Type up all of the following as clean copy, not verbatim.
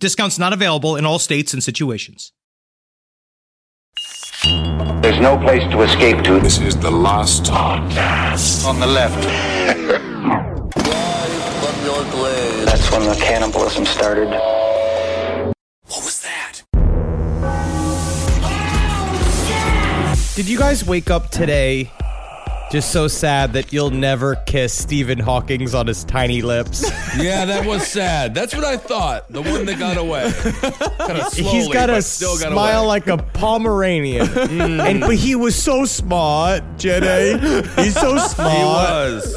Discounts not available in all states and situations. There's no place to escape to. This is the last podcast. On the left. From your blade. That's when the cannibalism started. What was that? Did you guys wake up today just so sad that you'll never kiss Stephen Hawking's on his tiny lips? Yeah, that was sad. That's what I thought. The one that got away. Kind of slowly, he's got a smile like a Pomeranian. But he was so smart, Jenny. He's so smart. He was.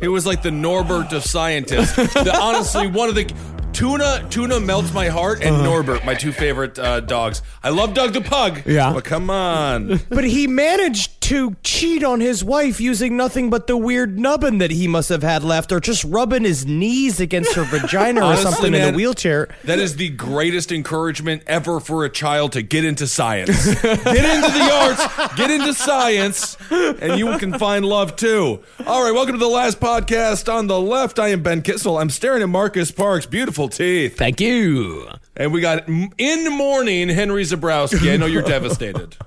He was like the Norbert of scientists. Honestly, one of the... Tuna melts my heart, and Norbert, my 2 favorite dogs. I love Doug the Pug. Yeah. But come on. But he managed to cheat on his wife using nothing but the weird nubbin that he must have had left, or just rubbing his knees against her vagina or something, man, in a wheelchair. That is the greatest encouragement ever for a child to get into science. Get into the arts. Get into science. And you can find love, too. All right, welcome to the last podcast on the left. I am Ben Kissel. I'm staring at Marcus Parks. Beautiful teeth. Thank you. And we got in mourning Henry Zebrowski. I know you're devastated.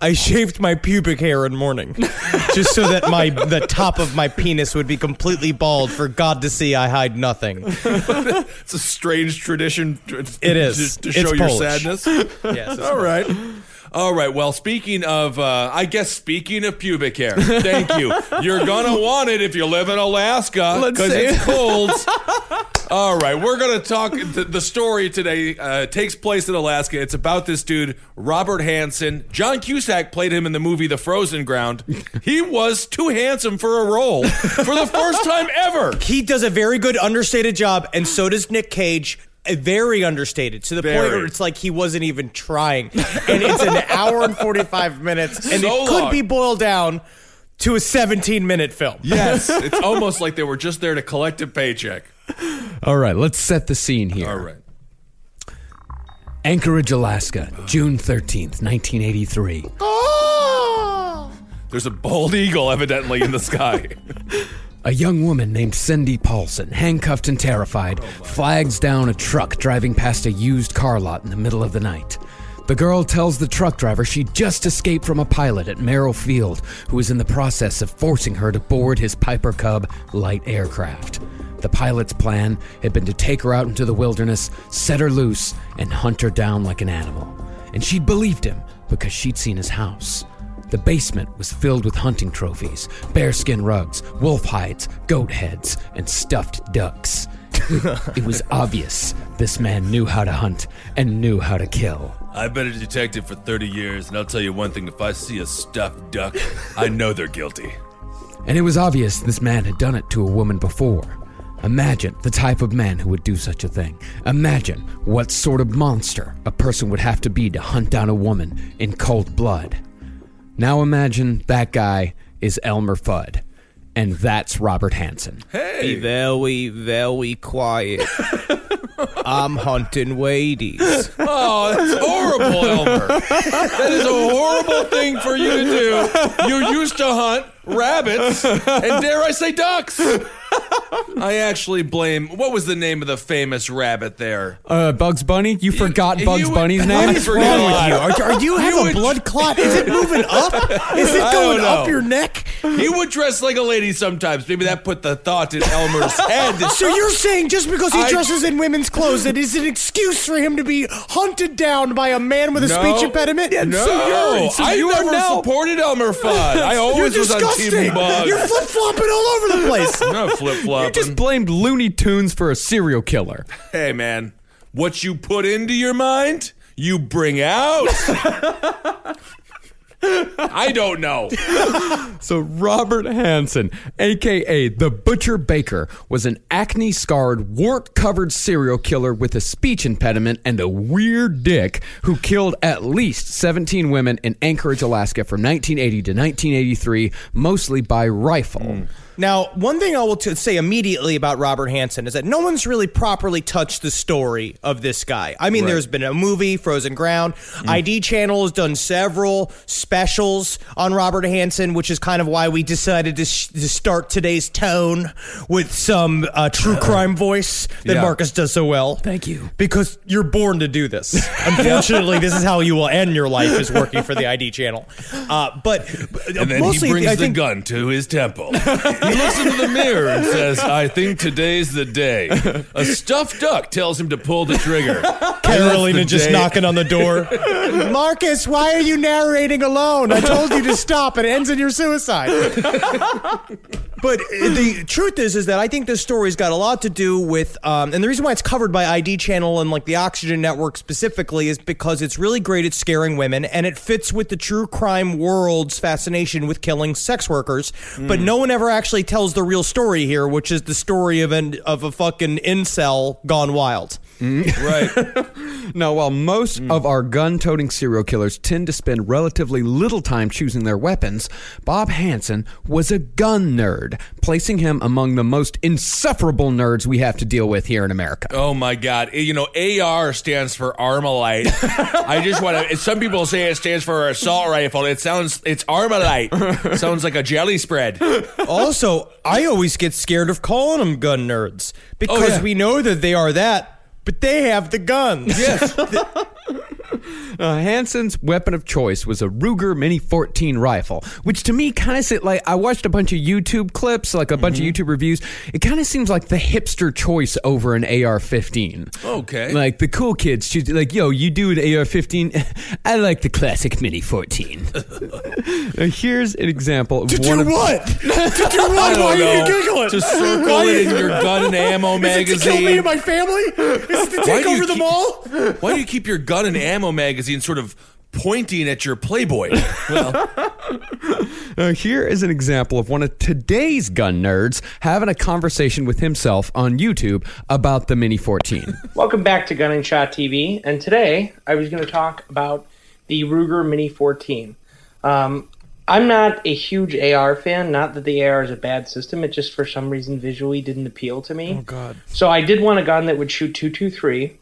I shaved my pubic hair in mourning just so that the top of my penis would be completely bald for God to see I hide nothing. It's a strange tradition. It is. To show your sadness. Yes. All right. All right. Well, speaking of pubic hair, thank you. You're going to want it if you live in Alaska because it's cold. All right. We're going to talk. The story today takes place in Alaska. It's about this dude, Robert Hansen. John Cusack played him in the movie The Frozen Ground. He was too handsome for a role for the first time ever. He does a very good understated job, and so does Nick Cage. Very understated to the point where it's like he wasn't even trying. And it's an hour and 45 minutes, and could be boiled down to a 17-minute film. Yes, it's almost like they were just there to collect a paycheck. All right, let's set the scene here. All right. Anchorage, Alaska, June 13th, 1983. Oh! There's a bald eagle evidently in the sky. A young woman named Cindy Paulson, handcuffed and terrified, flags down a truck driving past a used car lot in the middle of the night. The girl tells the truck driver she just escaped from a pilot at Merrill Field, who is in the process of forcing her to board his Piper Cub light aircraft. The pilot's plan had been to take her out into the wilderness, set her loose, and hunt her down like an animal. And she believed him because she'd seen his house. The basement was filled with hunting trophies, bearskin rugs, wolf hides, goat heads, and stuffed ducks. It was obvious this man knew how to hunt and knew how to kill. I've been a detective for 30 years, and I'll tell you one thing. If I see a stuffed duck, I know they're guilty. And it was obvious this man had done it to a woman before. Imagine the type of man who would do such a thing. Imagine what sort of monster a person would have to be to hunt down a woman in cold blood. Now imagine that guy is Elmer Fudd, and that's Robert Hansen. Hey! Be very, very quiet. I'm hunting ladies. Oh, that's horrible, Elmer. That is a horrible thing for you to do. You used to hunt rabbits, and dare I say ducks. I actually blame... What was the name of the famous rabbit there? Bugs Bunny? You forgot Bugs Bunny's name? What is wrong with you? Are you having a blood clot? Is it moving up? Is it going up your neck? He would dress like a lady sometimes. Maybe that put the thought in Elmer's head. So you're saying just because he dresses in women's clothes, that is an excuse for him to be hunted down by a man with a speech impediment? No, I never supported Elmer Fudd. I always was on Team Bug. You're flip-flopping all over the place. No flip-flopping. You just blamed Looney Tunes for a serial killer. Hey, man, what you put into your mind, you bring out. I don't know. So Robert Hansen, a.k.a. The Butcher Baker, was an acne-scarred, wart-covered serial killer with a speech impediment and a weird dick who killed at least 17 women in Anchorage, Alaska from 1980 to 1983, mostly by rifle. Mm. Now, one thing I will say immediately about Robert Hansen is that no one's really properly touched the story of this guy. I mean, There's been a movie, Frozen Ground. Mm. ID Channel has done several specials on Robert Hansen, which is kind of why we decided to start today's tone with some true crime voice that Marcus does so well. Thank you. Because you're born to do this. Unfortunately, this is how you will end your life, is working for the ID Channel. And then mostly, he brings the gun to his temple. He looks into the mirror and says, I think today's the day. A stuffed duck tells him to pull the trigger. Carolina just knocking on the door. Marcus, why are you narrating alone? I told you to stop. It ends in your suicide. But the truth is that I think this story's got a lot to do with, and the reason why it's covered by ID Channel and like the Oxygen Network specifically is because it's really great at scaring women, and it fits with the true crime world's fascination with killing sex workers. Mm. But no one ever actually tells the real story here, which is the story of a fucking incel gone wild. Mm. Right. Now, while most of our gun-toting serial killers tend to spend relatively little time choosing their weapons, Bob Hansen was a gun nerd, placing him among the most insufferable nerds we have to deal with here in America. Oh, my God. You know, AR stands for Armalite. I just want to... Some people say it stands for assault rifle. It's Armalite. Sounds like a jelly spread. Also, I always get scared of calling them gun nerds because we know that they are that. But they have the guns. Yes. Hansen's weapon of choice was a Ruger Mini-14 rifle, which to me kind of seemed like, I watched a bunch of YouTube clips, like a bunch of YouTube reviews. It kind of seems like the hipster choice over an AR-15. Okay. Like the cool kids choose, like, yo, you do an AR-15. I like the classic Mini-14. Now, here's an example of To do what? Why are you giggling? To circle it in your gun and ammo magazine. Is it to kill me and my family? Is it to take over the mall? Why do you keep your gun and ammo magazine sort of pointing at your Playboy? Here is an example of one of today's gun nerds having a conversation with himself on YouTube about the Mini-14. Welcome back to Gun and Shot TV, and today I was going to talk about the Ruger Mini-14. I'm not a huge AR fan, not that the AR is a bad system, it just for some reason visually didn't appeal to me. Oh, God. So I did want a gun that would shoot .223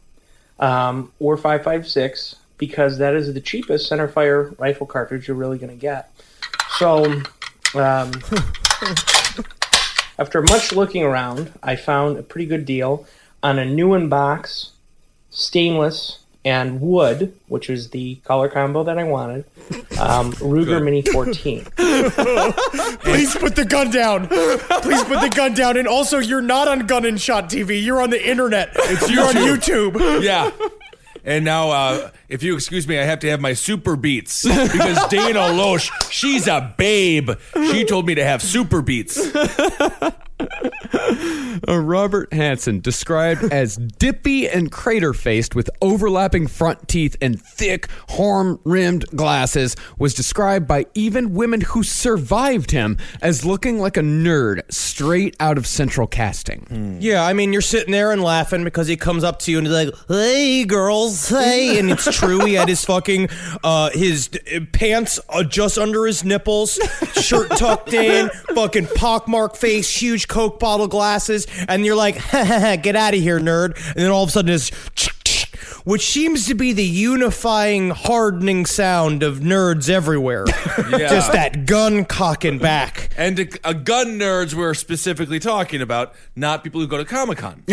or .556, because that is the cheapest center fire rifle cartridge you're really going to get. So after much looking around, I found a pretty good deal on a new in box, stainless, and wood, which was the color combo that I wanted, Ruger Mini-14. Please put the gun down. Please put the gun down. And also, you're not on Gun and Shot TV. You're on the internet. You're on YouTube. Yeah. And now, if you excuse me, I have to have my super beats because Dana Loesch, she's a babe. She told me to have super beats. Robert Hansen, described as dippy and crater-faced with overlapping front teeth and thick, horn-rimmed glasses, was described by even women who survived him as looking like a nerd straight out of central casting. Mm. Yeah, I mean, you're sitting there and laughing because he comes up to you and he's like, hey, girls, hey. And it's true, he had his fucking, his pants just under his nipples, shirt tucked in, fucking pockmarked face, huge Coke bottle glasses, and you're like, get out of here, nerd. And then all of a sudden it's which seems to be the unifying, hardening sound of nerds everywhere. Yeah. Just that gun cocking back. And gun nerds we're specifically talking about, not people who go to Comic-Con,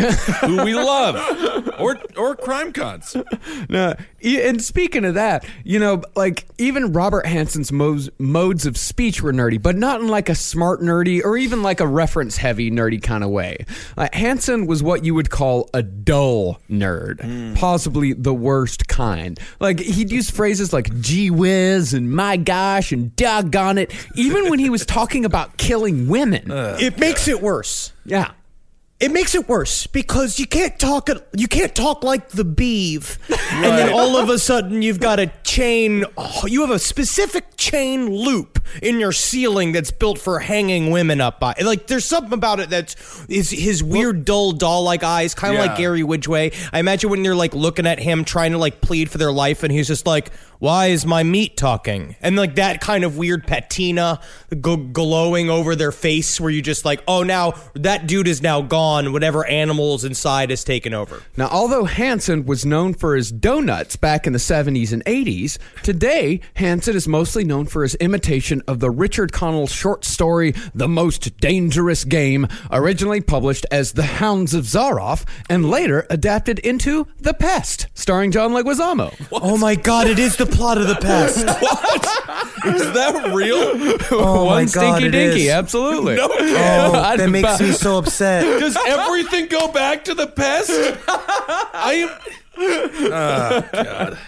who we love, or crime cons. No, and speaking of that, you know, like, even Robert Hansen's modes of speech were nerdy, but not in like a smart nerdy or even like a reference-heavy nerdy kind of way. Hansen was what you would call a dull nerd, possibly the worst kind. Like, he'd use phrases like gee whiz and my gosh and doggone it, even when he was talking about killing women. It makes it worse. Yeah. It makes it worse because you can't talk like the Beeve, right. And then all of a sudden you've got a chain. Oh, you have a specific chain loop in your ceiling that's built for hanging women up by. Like, there's something about it that's his weird, dull, doll-like eyes, kind of like Gary Ridgway. I imagine when you're like looking at him trying to like plead for their life, and he's just like, "Why is my meat talking?" And like that kind of weird patina glowing over their face, where you just like, "Oh, now that dude is now gone." Whatever animals inside has taken over. Now, although Hansen was known for his donuts back in the 70s and 80s, today Hansen is mostly known for his imitation of the Richard Connell short story The Most Dangerous Game, originally published as The Hounds of Zaroff and later adapted into The Pest, starring John Leguizamo. What? Oh my God, it is the plot of The Pest. What? Is that real? Oh my God, stinky dinky, absolutely. No, oh, that makes me so upset. Does everything go back to The Pest? Oh, God.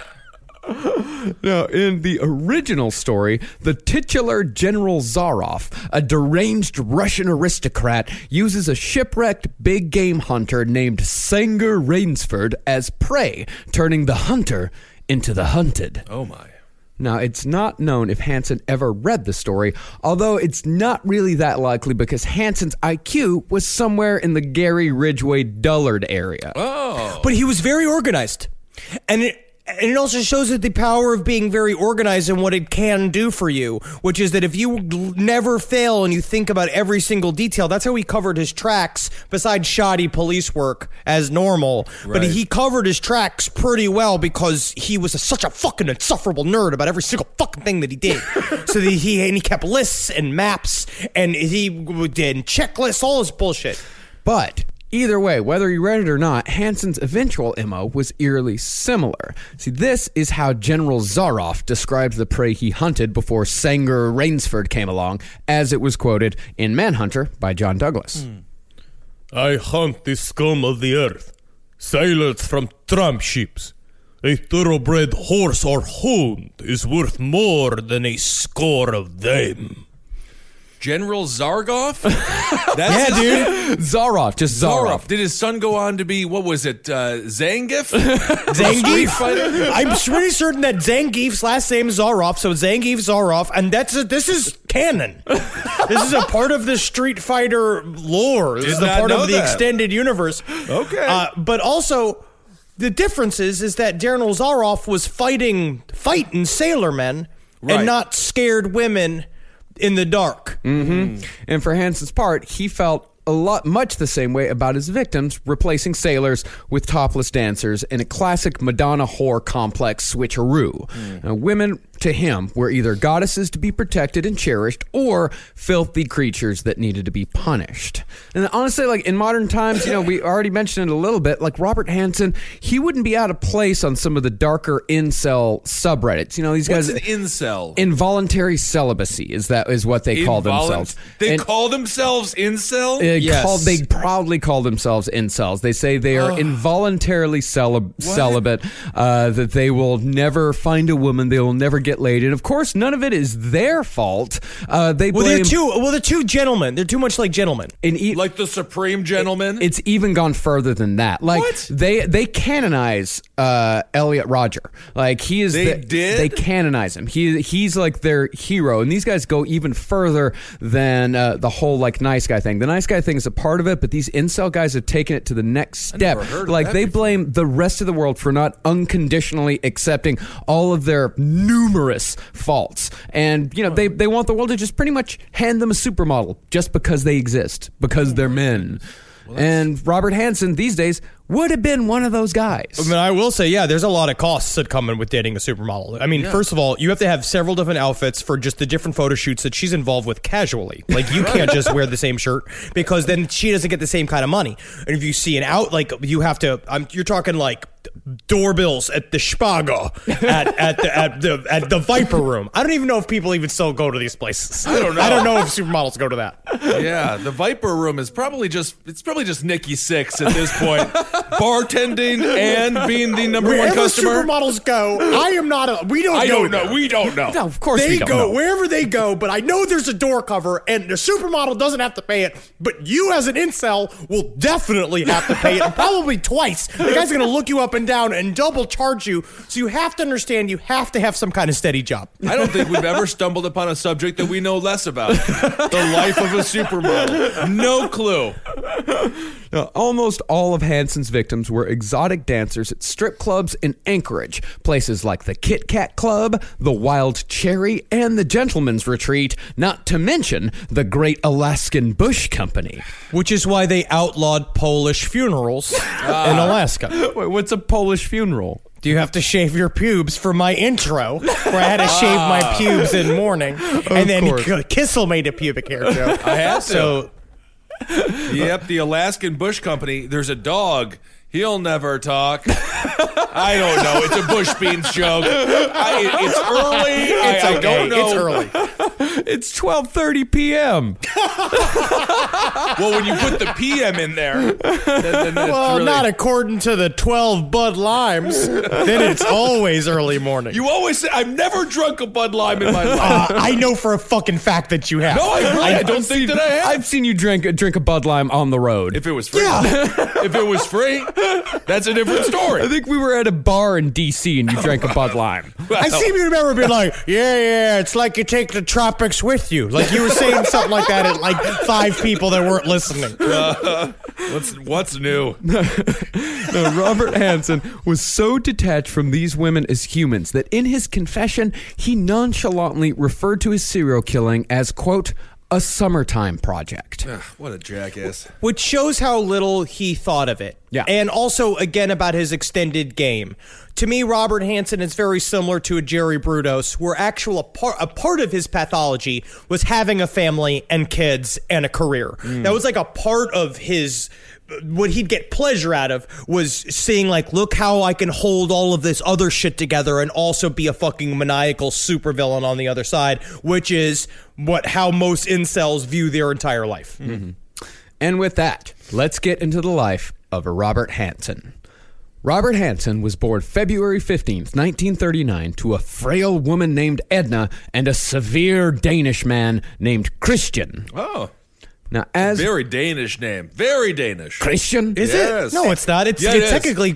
Now, in the original story, the titular General Zaroff, a deranged Russian aristocrat, uses a shipwrecked big game hunter named Sanger Rainsford as prey, turning the hunter into the hunted. Oh, my. Now, it's not known if Hansen ever read the story, although it's not really that likely because Hansen's IQ was somewhere in the Gary Ridgway Dullard area. Oh. But he was very organized. And it also shows that the power of being very organized and what it can do for you, which is that if you never fail and you think about every single detail, that's how he covered his tracks besides shoddy police work as normal. Right. But he covered his tracks pretty well because he was such a fucking insufferable nerd about every single fucking thing that he did. So that he kept lists and maps and he did checklists, all this bullshit. But either way, whether you read it or not, Hansen's eventual MO was eerily similar. See, this is how General Zaroff described the prey he hunted before Sanger Rainsford came along, as it was quoted in Manhunter by John Douglas. I hunt the scum of the earth, sailors from tramp ships. A thoroughbred horse or hound is worth more than a score of them. General Zaroff? That's dude. Zaroff, just Zaroff. Did his son go on to be, what was it, Zangief? Zangief? I'm pretty certain that Zangief's last name is Zaroff, so Zangief Zaroff, and this is canon. This is a part of the Street Fighter lore. This is a part of the extended universe. Okay. But also, the difference is that General Zaroff was fighting sailor men and not scared women in the dark. Mm-hmm. And for Hansen's part, he felt much the same way about his victims, replacing sailors with topless dancers in a classic Madonna whore complex switcheroo. Now, women, to him, were either goddesses to be protected and cherished or filthy creatures that needed to be punished. And honestly, like in modern times, you know, we already mentioned it a little bit, like Robert Hansen, he wouldn't be out of place on some of the darker incel subreddits. You know, these guys... What's an incel? Involuntary celibacy is what they call themselves. They call themselves incel? They proudly call themselves incels. They say they are involuntarily celibate, that they will never find a woman, they will never get laid. And of course, none of it is their fault. They're two gentlemen. They're too much like gentlemen. And like the supreme gentleman? It's even gone further than that. Like, what? They canonize Elliot Rodger. Like, he is... They canonize him. He's like their hero. And these guys go even further than the whole, like, nice guy thing. The nice guy thing is a part of it, but these incel guys have taken it to the next step. Like, they blame the rest of the world for not unconditionally accepting all of their numerous faults. And, you know, they want the world to just pretty much hand them a supermodel just because they exist, because they're men. Well, and Robert Hansen these days would have been one of those guys. I mean, I will say, yeah, there's a lot of costs that come in with dating a supermodel. I mean, first of all, you have to have several different outfits for just the different photo shoots that she's involved with casually. Like, you can't just wear the same shirt because then she doesn't get the same kind of money. And if you see an out, like, you have to, you're talking like doorbells at the Spago, at the Viper Room. I don't even know if people even still go to these places. I don't know. I don't know if supermodels go to that. Yeah, the Viper Room is probably just, it's probably just Nikki Sixx at this point. Bartending and being the number one customer. Wherever supermodels go, I am not a... We don't know. We don't know. No, of course they don't know. Wherever they go, but I know there's a door cover and the supermodel doesn't have to pay it, but you as an incel will definitely have to pay it, probably twice. The guy's going to look you up and down and double charge you, so you have to understand you have to have some kind of steady job. I don't think we've ever stumbled upon a subject that we know less about. The life of a supermodel. No clue. Now, almost all of Hansen's victims were exotic dancers at strip clubs in Anchorage, places like the Kit Kat Club, the Wild Cherry, and the Gentleman's Retreat, not to mention the Great Alaskan Bush Company. Which is why they outlawed Polish funerals in Alaska. Wait, what's a Polish funeral? Do you have to shave your pubes for my intro, where I had to shave my pubes in mourning, and then Kissel made a pubic hair joke. I have to. So, yep, the Alaskan Bush Company. There's a dog. He'll never talk. I don't know. It's a bush beans joke. It's early. I don't know. It's early. It's 12:30 p.m. Well, when you put the p.m. in there, then well, really... not according to the 12 Bud Limes. Then it's always early morning. You always say, I've never drunk a Bud Lime in my life. I know for a fucking fact that you have. No, I don't think that I have. I've seen you drink a Bud Lime on the road. If it was free. Yeah. If it was free, that's a different story. I think we were at a bar in D.C. and you drank a Bud Lime. Well, I seem to remember being like, yeah, it's like you take the tropics with you. Like you were saying something like that at like five people that weren't listening. What's new? No, Robert Hansen was so detached from these women as humans that in his confession, he nonchalantly referred to his serial killing as, quote, a summertime project. Ugh, what a jackass. Which shows how little he thought of it. Yeah. And also, again, about his extended game. To me, Robert Hansen is very similar to a Jerry Brudos, where a part of his pathology was having a family and kids and a career. That was like a part of his... what he'd get pleasure out of was seeing, like, look how I can hold all of this other shit together and also be a fucking maniacal supervillain on the other side, which is how most incels view their entire life. Mm-hmm. And with that, let's get into the life of Robert Hansen. Robert Hansen was born February 15th, 1939, to a frail woman named Edna and a severe Danish man named Christian. Oh. Now, as very Danish name. Very Danish. Christian? Is it? No, it's not. It's technically...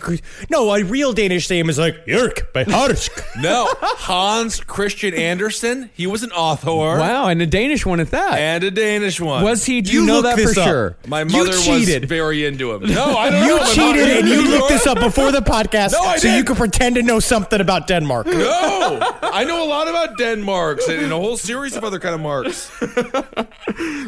No, a real Danish name is like Dirk by Harsk. No, Hans Christian Andersen. He was an author. Wow, and a Danish one at that. And a Danish one. Was he... Do you know that for sure? My mother was very into him. No, I don't know. You cheated and you looked this up before the podcast. No, I didn't. So you could pretend to know something about Denmark. No, I know a lot about Denmarks and a whole series of other kind of marks.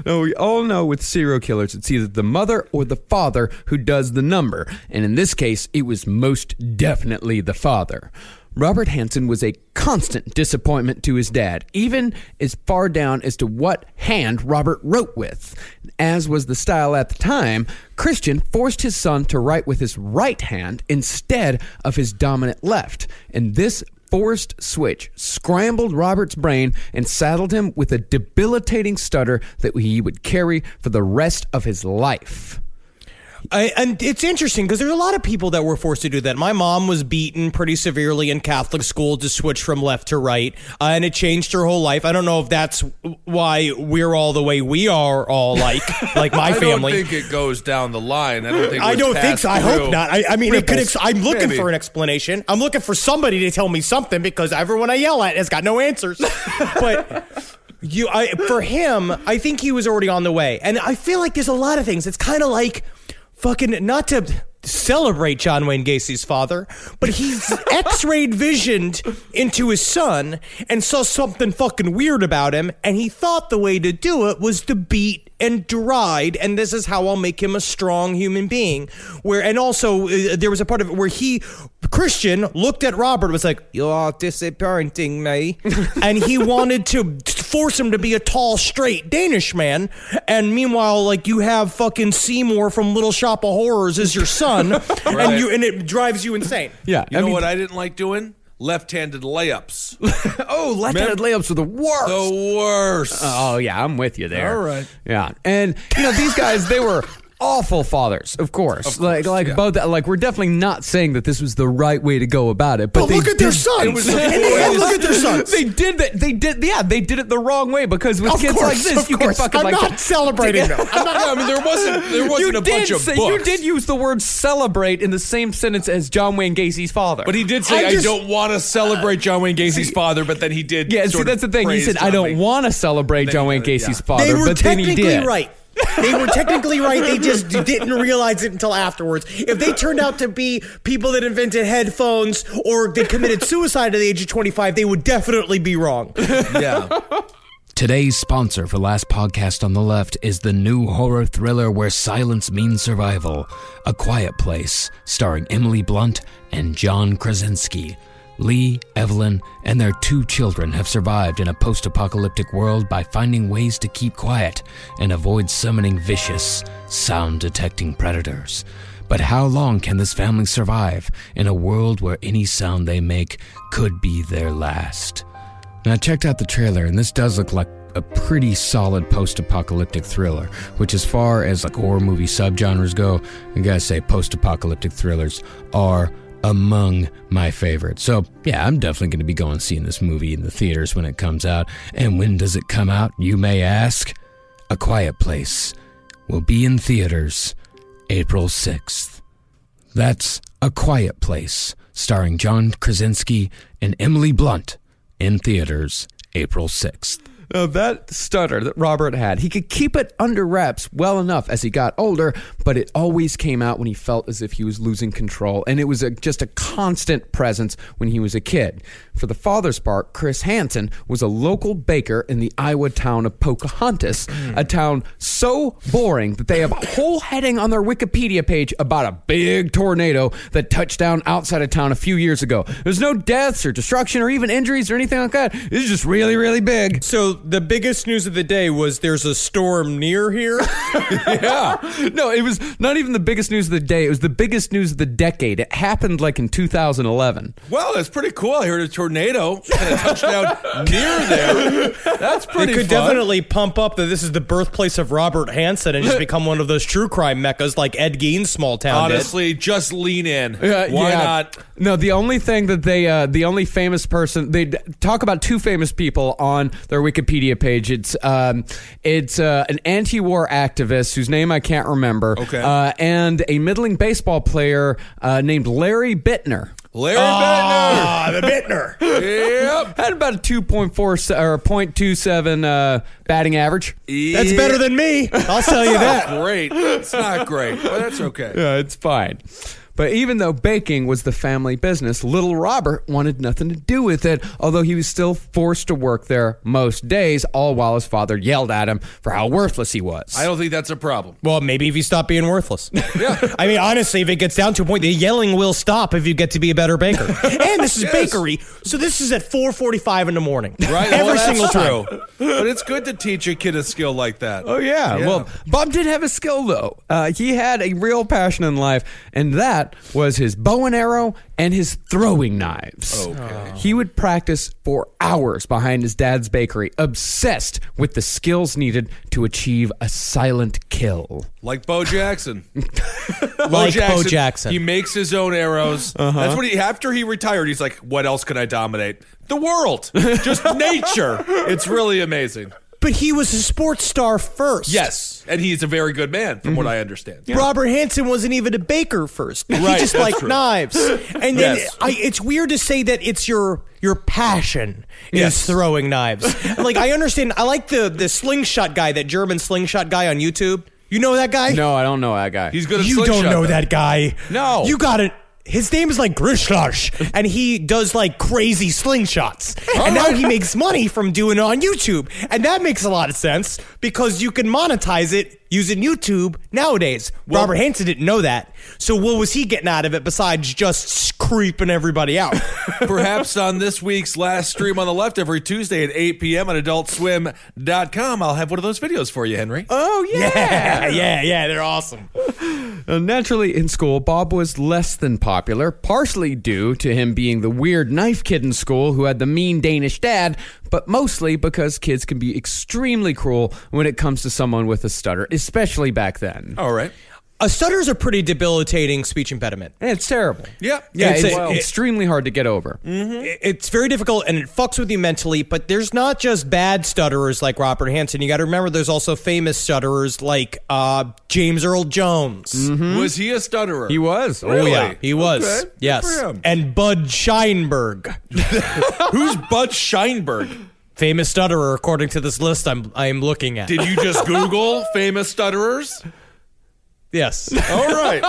No, we all know with serial killers, it's either the mother or the father who does the number, and in this case, it was most definitely the father. Robert Hansen was a constant disappointment to his dad, even as far down as to what hand Robert wrote with. As was the style at the time, Christian forced his son to write with his right hand instead of his dominant left, and this forced switch scrambled Robert's brain and saddled him with a debilitating stutter that he would carry for the rest of his life. And it's interesting because there's a lot of people that were forced to do that. My mom was beaten pretty severely in Catholic school to switch from left to right, and it changed her whole life. I don't know if that's why we're all the way we are all like my family. I don't think it goes down the line. I don't think so. I hope not. I mean, I'm looking for an explanation. I'm looking for somebody to tell me something because everyone I yell at has got no answers. But... for him, I think he was already on the way. And I feel like there's a lot of things. It's kind of like fucking, not to celebrate John Wayne Gacy's father, but he's x-rayed visioned into his son and saw something fucking weird about him, and he thought the way to do it was to beat and deride, and this is how I'll make him a strong human being. Where, and also there was a part of it where Christian looked at Robert and was like, "You are disappointing me," and he wanted to force him to be a tall, straight Danish man. And meanwhile, like, you have fucking Seymour from Little Shop of Horrors as your son, right. and it drives you insane. Yeah, I mean, what I didn't like doing? Left-handed layups. Oh, left-handed layups were the worst. The worst. Oh, yeah, I'm with you there. All right. Yeah. And, you know, these guys, they were awful fathers, of course. Of course, like both. Like, we're definitely not saying that this was the right way to go about it. But look at their sons. Look at their sons. They did it the wrong way, because with kids like this, you can fucking. I'm not celebrating them. I mean, there wasn't a bunch of books. You did use the word "celebrate" in the same sentence as John Wayne Gacy's father. But he did say, "I don't want to celebrate John Wayne Gacy's father." But then he did. Yeah, see, that's the thing. He said, "I don't want to celebrate John Wayne Gacy's father," but then he did. They were technically right. They were technically right. They just didn't realize it until afterwards. If they turned out to be people that invented headphones or they committed suicide at the age of 25, they would definitely be wrong. Yeah. Today's sponsor for Last Podcast on the Left is the new horror thriller Where Silence Means Survival, A Quiet Place, starring Emily Blunt and John Krasinski. Lee, Evelyn, and their 2 children have survived in a post-apocalyptic world by finding ways to keep quiet and avoid summoning vicious, sound-detecting predators. But how long can this family survive in a world where any sound they make could be their last? Now, I checked out the trailer, and this does look like a pretty solid post-apocalyptic thriller, which, as far as like horror movie subgenres go, I gotta say post-apocalyptic thrillers are among my favorites. So, yeah, I'm definitely going to be going and seeing this movie in the theaters when it comes out. And when does it come out, you may ask? A Quiet Place will be in theaters April 6th. That's A Quiet Place, starring John Krasinski and Emily Blunt, in theaters April 6th. That stutter that Robert had, he could keep it under wraps well enough as he got older, but it always came out when he felt as if he was losing control, and it was just a constant presence when he was a kid. For the father's part, Chris Hansen was a local baker in the Iowa town of Pocahontas, a town so boring that they have a whole heading on their Wikipedia page about a big tornado that touched down outside of town a few years ago. There's no deaths or destruction or even injuries or anything like that. It's just really, really big. So the biggest news of the day was there's a storm near here. Yeah. No, it was not even the biggest news of the day. It was the biggest news of the decade. It happened like in 2011. Well, that's pretty cool. I heard a tornado and a touchdown near there. That's pretty cool. It could definitely pump up that this is the birthplace of Robert Hansen and just become one of those true crime meccas like Ed Gein's Small Town. Honestly, just lean in. Why not? No, the only thing that the only famous person, they talk about 2 famous people on their Wikipedia page. It's an anti-war activist whose name I can't remember, and a middling baseball player named Larry Bittner. Larry Bittner. Yep. Had about a 2.4 or 0.27 batting average. That's better than me. I'll tell you that. Great. It's not great, but that's okay. Yeah, it's fine. But even though baking was the family business, little Robert wanted nothing to do with it, although he was still forced to work there most days, all while his father yelled at him for how worthless he was. I don't think that's a problem. Well, maybe if you stop being worthless. Yeah. I mean, honestly, if it gets down to a point, the yelling will stop if you get to be a better baker. And this is bakery, so this is at 4:45 in the morning. Right. Every single time. True. But it's good to teach a kid a skill like that. Oh, yeah. Well, Bob did have a skill, though. He had a real passion in life, and that was his bow and arrow and his throwing knives. Okay. He would practice for hours behind his dad's bakery, obsessed with the skills needed to achieve a silent kill. Like Bo Jackson. He makes his own arrows. That's what after he retired, he's like, what else can I dominate? The world. Just nature. It's really amazing. But he was a sports star first. Yes, and he's a very good man, from what I understand. Yeah. Robert Hansen wasn't even a baker first. Right, he just liked knives. And then it's weird to say that it's your passion is throwing knives. Like, I understand. I like the slingshot guy, that German slingshot guy on YouTube. You know that guy? No, I don't know that guy. He's good at slingshot. You don't know that guy. No. You got it. His name is like Grishlarsh, and he does like crazy slingshots. And now he makes money from doing it on YouTube. And that makes a lot of sense because you can monetize it using YouTube nowadays. Well, Robert Hansen didn't know that. So what was he getting out of it besides just creeping everybody out? Perhaps on this week's Last Stream on the Left every Tuesday at 8 p.m. on adultswim.com, I'll have one of those videos for you, Henry. Oh, yeah. Yeah, they're awesome. Naturally, in school, Bob was less than popular, partially due to him being the weird knife kid in school who had the mean Danish dad, but mostly because kids can be extremely cruel when it comes to someone with a stutter, especially back then. All right. A stutter's a pretty debilitating speech impediment. And it's terrible. Yeah, it's extremely hard to get over. Mm-hmm. It's very difficult, and it fucks with you mentally, but there's not just bad stutterers like Robert Hansen. You got to remember there's also famous stutterers like James Earl Jones. Mm-hmm. Was he a stutterer? He was. Really? Oh, yeah. He was. Okay. Yes. And Bud Scheinberg. Who's Bud Scheinberg? Famous stutterer, according to this list I'm looking at. Did you just Google famous stutterers? Yes. All right.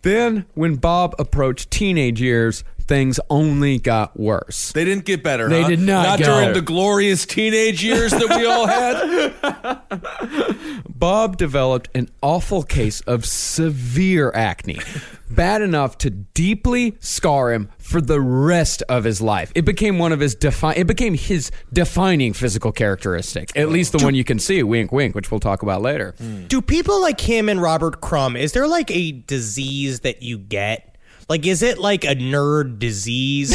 Then, when Bob approached teenage years, things only got worse. They didn't get better, They did not, get better. Not during the glorious teenage years that we all had. Bob developed an awful case of severe acne, bad enough to deeply scar him for the rest of his life. It became his defining physical characteristic, at least the one you can see, wink, wink, which we'll talk about later. Do people like him and Robert Crumb, is there like a disease that you get? Like, is it like a nerd disease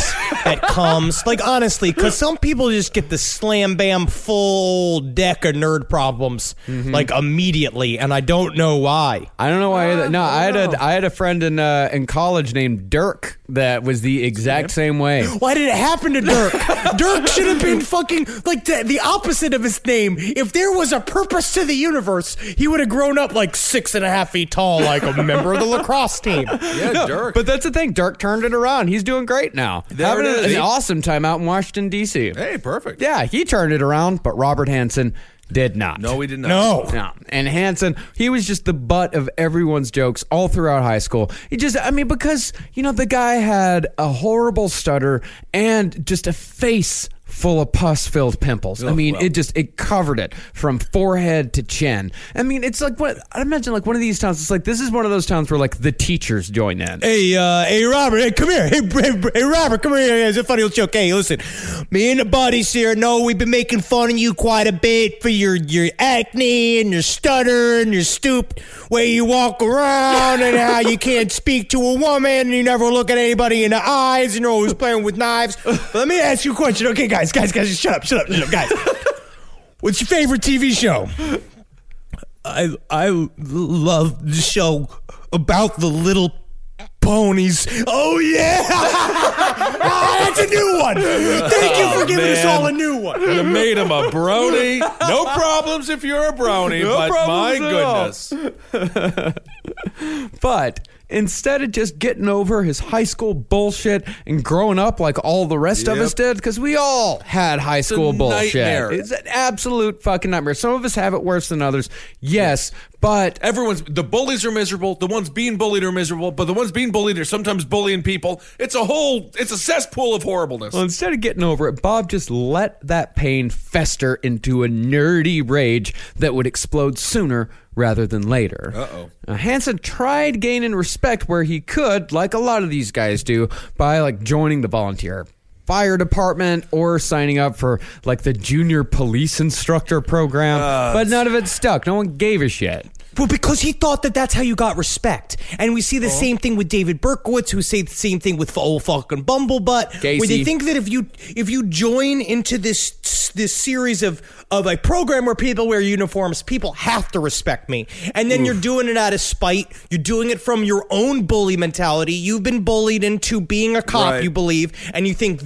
that comes? Like, honestly, because some people just get the slam bam full deck of nerd problems, like, immediately, and I don't know why. I don't know why either. No, I had a friend in college named Dirk that was the exact same way. Why did it happen to Dirk? Dirk should have been fucking, like, the opposite of his name. If there was a purpose to the universe, he would have grown up, like, 6.5 feet tall, like a member of the lacrosse team. Yeah, no, Dirk. But that's the thing. Dirk turned it around. He's doing great now. Having an awesome time out in Washington, D.C. Hey, perfect. Yeah, he turned it around, but Robert Hansen did not. No, he did not. No. And Hansen, he was just the butt of everyone's jokes all throughout high school. He just, I mean, because, you know, the guy had a horrible stutter and just a face full of pus-filled pimples. Oh, I mean, it covered it from forehead to chin. I mean, it's like what I imagine, like one of these towns. It's like this is one of those towns where like the teachers join in. Hey, Robert, hey, come here. Hey, Robert, come here. It's a funny old joke. Hey, listen, me and the buddies here know we've been making fun of you quite a bit for your acne and your stutter and your stoop way you walk around and how you can't speak to a woman and you never look at anybody in the eyes and you're always playing with knives. But let me ask you a question, okay, Guys, shut up, guys. What's your favorite TV show? I love the show about the little ponies. Oh, yeah. That's a new one. Thank you for giving us all a new one. You made him a brony. No problems if you're a brony, no but my goodness. But instead of just getting over his high school bullshit and growing up like all the rest of us did, because we all had high school bullshit. Nightmare. It's an absolute fucking nightmare. Some of us have it worse than others. Yes, but the bullies are miserable. The ones being bullied are miserable, but the ones being bullied are sometimes bullying people. It's a cesspool of horribleness. Well, instead of getting over it, Bob just let that pain fester into a nerdy rage that would explode sooner rather than later. Uh-oh. Now, Hansen tried gaining respect where he could, like a lot of these guys do, by like joining the volunteer fire department or signing up for like the junior police instructor program, but none of it stuck. No one gave a shit. Well, because he thought that that's how you got respect. And we see the same thing with David Berkowitz, who say the same thing with old fucking Bumblebutt, where they think that if you join into this series of a program where people wear uniforms, people have to respect me. And then you're doing it out of spite. You're doing it from your own bully mentality. You've been bullied into being a cop, you believe, and you think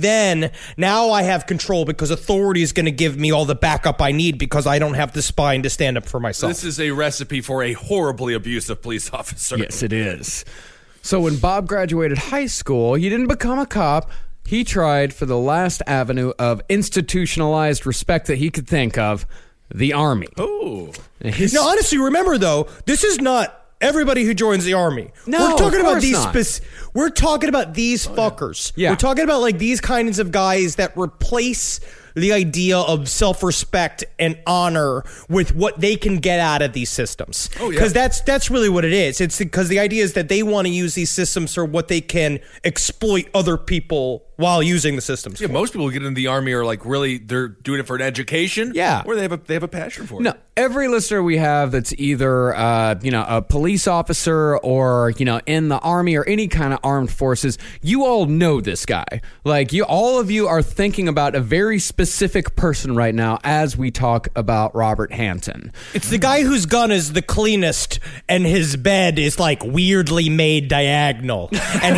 now I have control because authority is going to give me all the backup I need because I don't have the spine to stand up for myself. This is a recipe for a horribly abusive police officer. Yes, it is. So when Bob graduated high school, he didn't become a cop. He tried for the last avenue of institutionalized respect that he could think of, the Army. Oh. Now, honestly, remember, though, this is not everybody who joins the Army. No, we're talking about these we're talking about these fuckers. Yeah. We're talking about, like, these kinds of guys that replace the idea of self-respect and honor with what they can get out of these systems. Oh, yeah. Because that's really what it is. It's because the idea is that they want to use these systems for what they can exploit other people while using the systems. Yeah, most people who get into the Army are like, really, they're doing it for an education. Yeah. Or they have a passion for it. No, every listener we have that's either, a police officer or, in the Army or any kind of armed forces, you all know this guy. Like, all of you are thinking about a very specific person right now as we talk about Robert Hansen. It's the guy whose gun is the cleanest and his bed is like weirdly made diagonal. And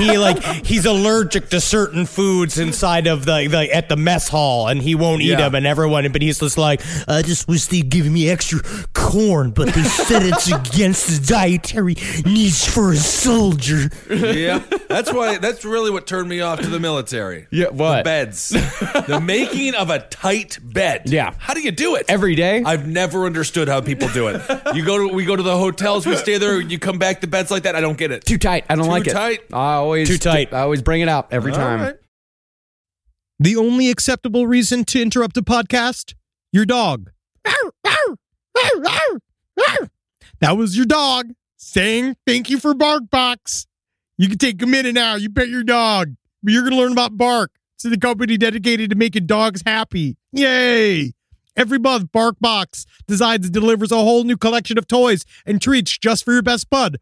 he's allergic to certain foods inside of the at the mess hall, and he won't eat them, and everyone, but he's just like, I just wish they'd give me extra corn, but they said it's against the dietary needs for a soldier. Yeah. That's really what turned me off to the military. Yeah, what? The beds. The making of a tight bed. Yeah. How do you do it? Every day? I've never understood how people do it. We go to the hotels, we stay there, you come back, the bed's like that. I don't get it. Too tight. I don't like it. Too tight. I always bring it out every time. Right. The only acceptable reason to interrupt a podcast? Your dog. That was your dog saying thank you for BarkBox. You can take a minute now. You pet your dog. You're going to learn about Bark. It's the company dedicated to making dogs happy. Yay! Every month, BarkBox designs and delivers a whole new collection of toys and treats just for your best bud.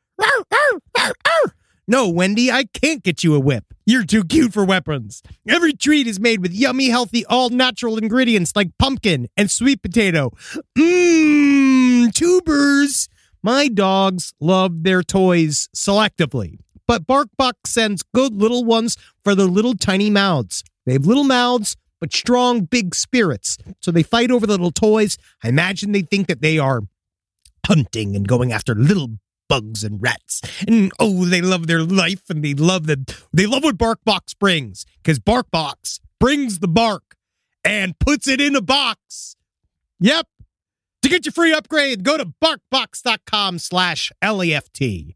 No, Wendy, I can't get you a whip. You're too cute for weapons. Every treat is made with yummy, healthy, all-natural ingredients like pumpkin and sweet potato. Mmm, tubers. My dogs love their toys selectively, but BarkBox sends good little ones for their little tiny mouths. They have little mouths, but strong, big spirits. So they fight over the little toys. I imagine they think that they are hunting and going after little bugs and rats, and they love their life, and they love what BarkBox brings, because BarkBox brings the bark and puts it in a box. Yep. To get your free upgrade, go to barkbox.com/LEFT.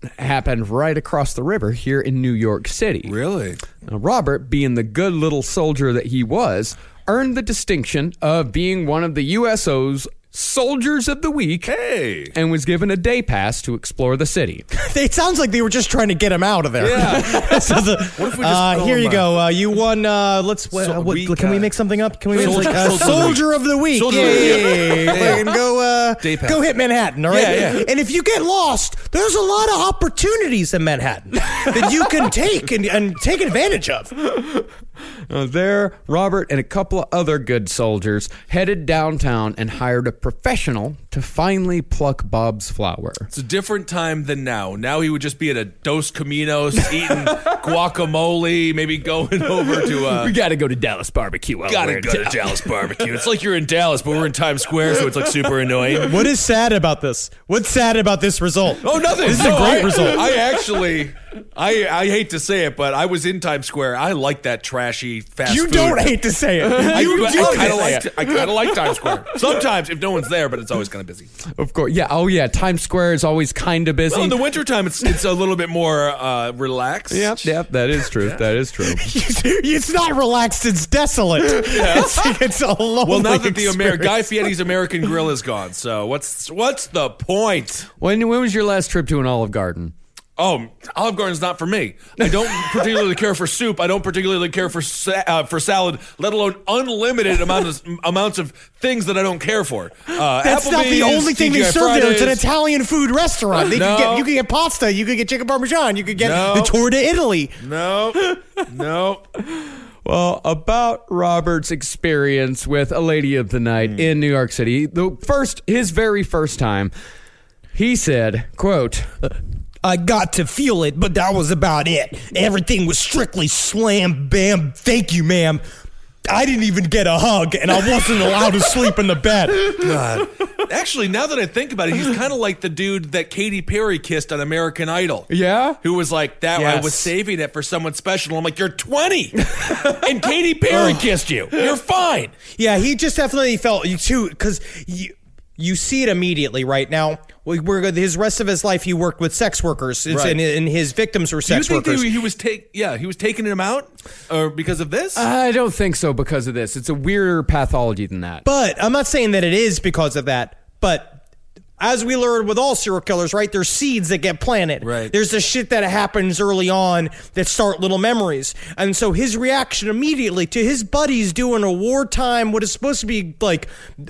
that happened right across the river here in New York City. Really? Now, Robert, being the good little soldier that he was, earned the distinction of being one of the USO's Soldiers of the Week, and was given a day pass to explore the city. It sounds like they were just trying to get him out of there. Yeah. So what if we just here you go. You won. Can we make something up? Can we make like Soldier of the Week? Go hit Manhattan. All right. Yeah, yeah. And if you get lost, there's a lot of opportunities in Manhattan that you can take and take advantage of. There, Robert and a couple of other good soldiers headed downtown and hired a professional to finally pluck Bob's flower. It's a different time than now. Now he would just be at a Dos Caminos eating guacamole, maybe going over to we gotta go to Dallas Barbecue. To Dallas Barbecue. It's like you're in Dallas, but we're in Times Square, so it's like super annoying. What is sad about this? What's sad about this result? Oh, nothing. This is a great result. I actually... I hate to say it, but I was in Times Square. I like that trashy fast food. You don't hate to say it. I kind of like Times Square. Sometimes, if no one's there, but it's always kind of busy. Of course. Yeah. Oh, yeah. Times Square is always kind of busy. Well, in the wintertime, it's a little bit more relaxed. Yep. That is true. Yeah. That is true. It's not relaxed. It's desolate. Yeah. It's a lonely now that the Guy Fieri's American Grill is gone, so what's the point? When was your last trip to an Olive Garden? Oh, Olive Garden's not for me. I don't particularly care for soup. I don't particularly care for salad, let alone unlimited amounts of things that I don't care for. That's Applebee's, not the only thing they serve there. It's an Italian food restaurant. You can get pasta. You can get chicken parmesan. You can get the tour to Italy. No. Well, about Robert's experience with a lady of the night in New York City, his very first time, he said, quote... I got to feel it, but that was about it. Everything was strictly slam, bam, thank you, ma'am. I didn't even get a hug, and I wasn't allowed to sleep in the bed. God. Actually, now that I think about it, he's kind of like the dude that Katy Perry kissed on American Idol. Yeah? Who was like, I was saving it for someone special. I'm like, you're 20, and Katy Perry kissed you. You're fine. Yeah, he just definitely felt you too, because... You see it immediately right now. His rest of his life, he worked with sex workers, and his victims were sex workers. Do you think he was taking them out because of this? I don't think so because of this. It's a weirder pathology than that. But I'm not saying that it is because of that, but... As we learned with all serial killers, right? There's seeds that get planted. Right. There's the shit that happens early on that start little memories. And so his reaction immediately to his buddies doing a wartime, what is supposed to be like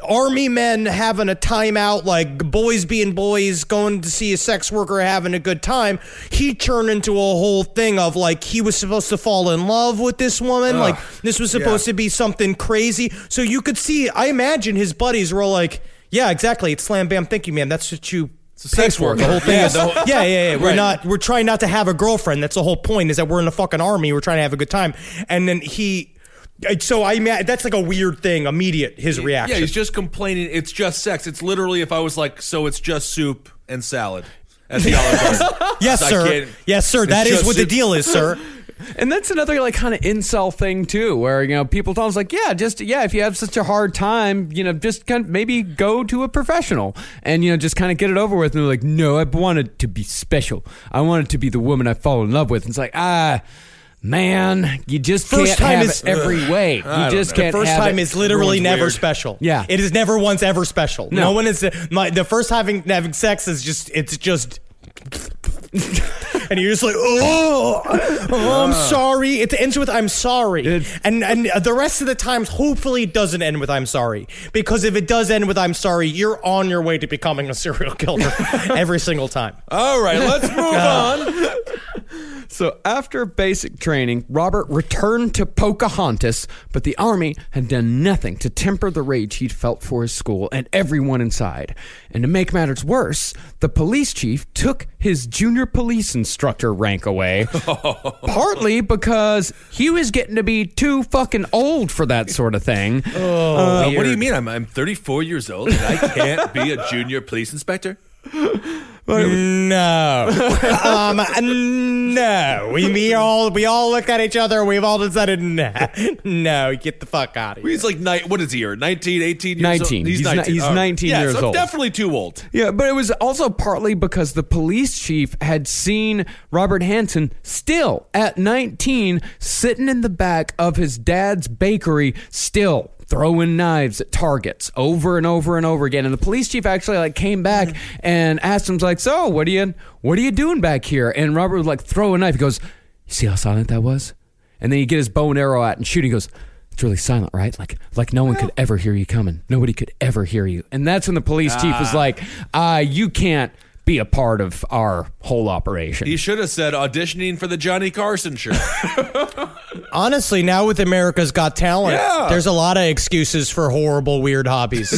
army men having a timeout, like boys being boys, going to see a sex worker, having a good time. He turned into a whole thing of like, he was supposed to fall in love with this woman. Like this was supposed to be something crazy. So you could see, I imagine his buddies were like, yeah, exactly. It's slam bam. Thank you, man. That's what you. It's a sex work. The whole thing. Yeah. We're trying not to have a girlfriend. That's the whole point. Is that we're in the fucking army. We're trying to have a good time. And then he. So that's like a weird thing. Immediate his reaction. Yeah, he's just complaining. It's just sex. It's literally if I was like, so it's just soup and salad at the Olive Garden. Yes, sir. That is what the deal is, sir. And that's another like kind of incel thing too, where people tell us like, if you have such a hard time, just kind of maybe go to a professional and just kind of get it over with. And they're like, no, I want it to be special. I want it to be the woman I fall in love with. And it's like man, you just first can't have it every way. You just can't. The first time is literally never special. Yeah, it is never once ever special. No one is the first having sex is just and you're just like, oh, I'm sorry. It ends with I'm sorry. And the rest of the times, hopefully it doesn't end with I'm sorry. Because if it does end with I'm sorry, you're on your way to becoming a serial killer every single time. All right, let's move on. So after basic training, Robert returned to Pocahontas, but the Army had done nothing to temper the rage he'd felt for his school and everyone inside. And to make matters worse, the police chief took his junior police instructor rank away, partly because he was getting to be too fucking old for that sort of thing. What do you mean? I'm 34 years old and I can't be a junior police inspector? No. We all look at each other. We've all decided, no, get the fuck out of here. He's like, what is he? 19, 18 years 19. Old? He's 19. He's 19 years old. Yeah, so definitely too old. Yeah, but it was also partly because the police chief had seen Robert Hansen still at 19 sitting in the back of his dad's bakery still throwing knives at targets over and over and over again. And the police chief actually came back and asked him, like, so what are you doing back here? And Robert would throw a knife. He goes, you see how silent that was? And then he'd get his bow and arrow out and shoot. He goes, it's really silent, right? Like no one could ever hear you coming. Nobody could ever hear you. And that's when the police chief was like, you can't be a part of our whole operation. He should have said auditioning for the Johnny Carson show. Honestly, now with America's Got Talent, there's a lot of excuses for horrible, weird hobbies.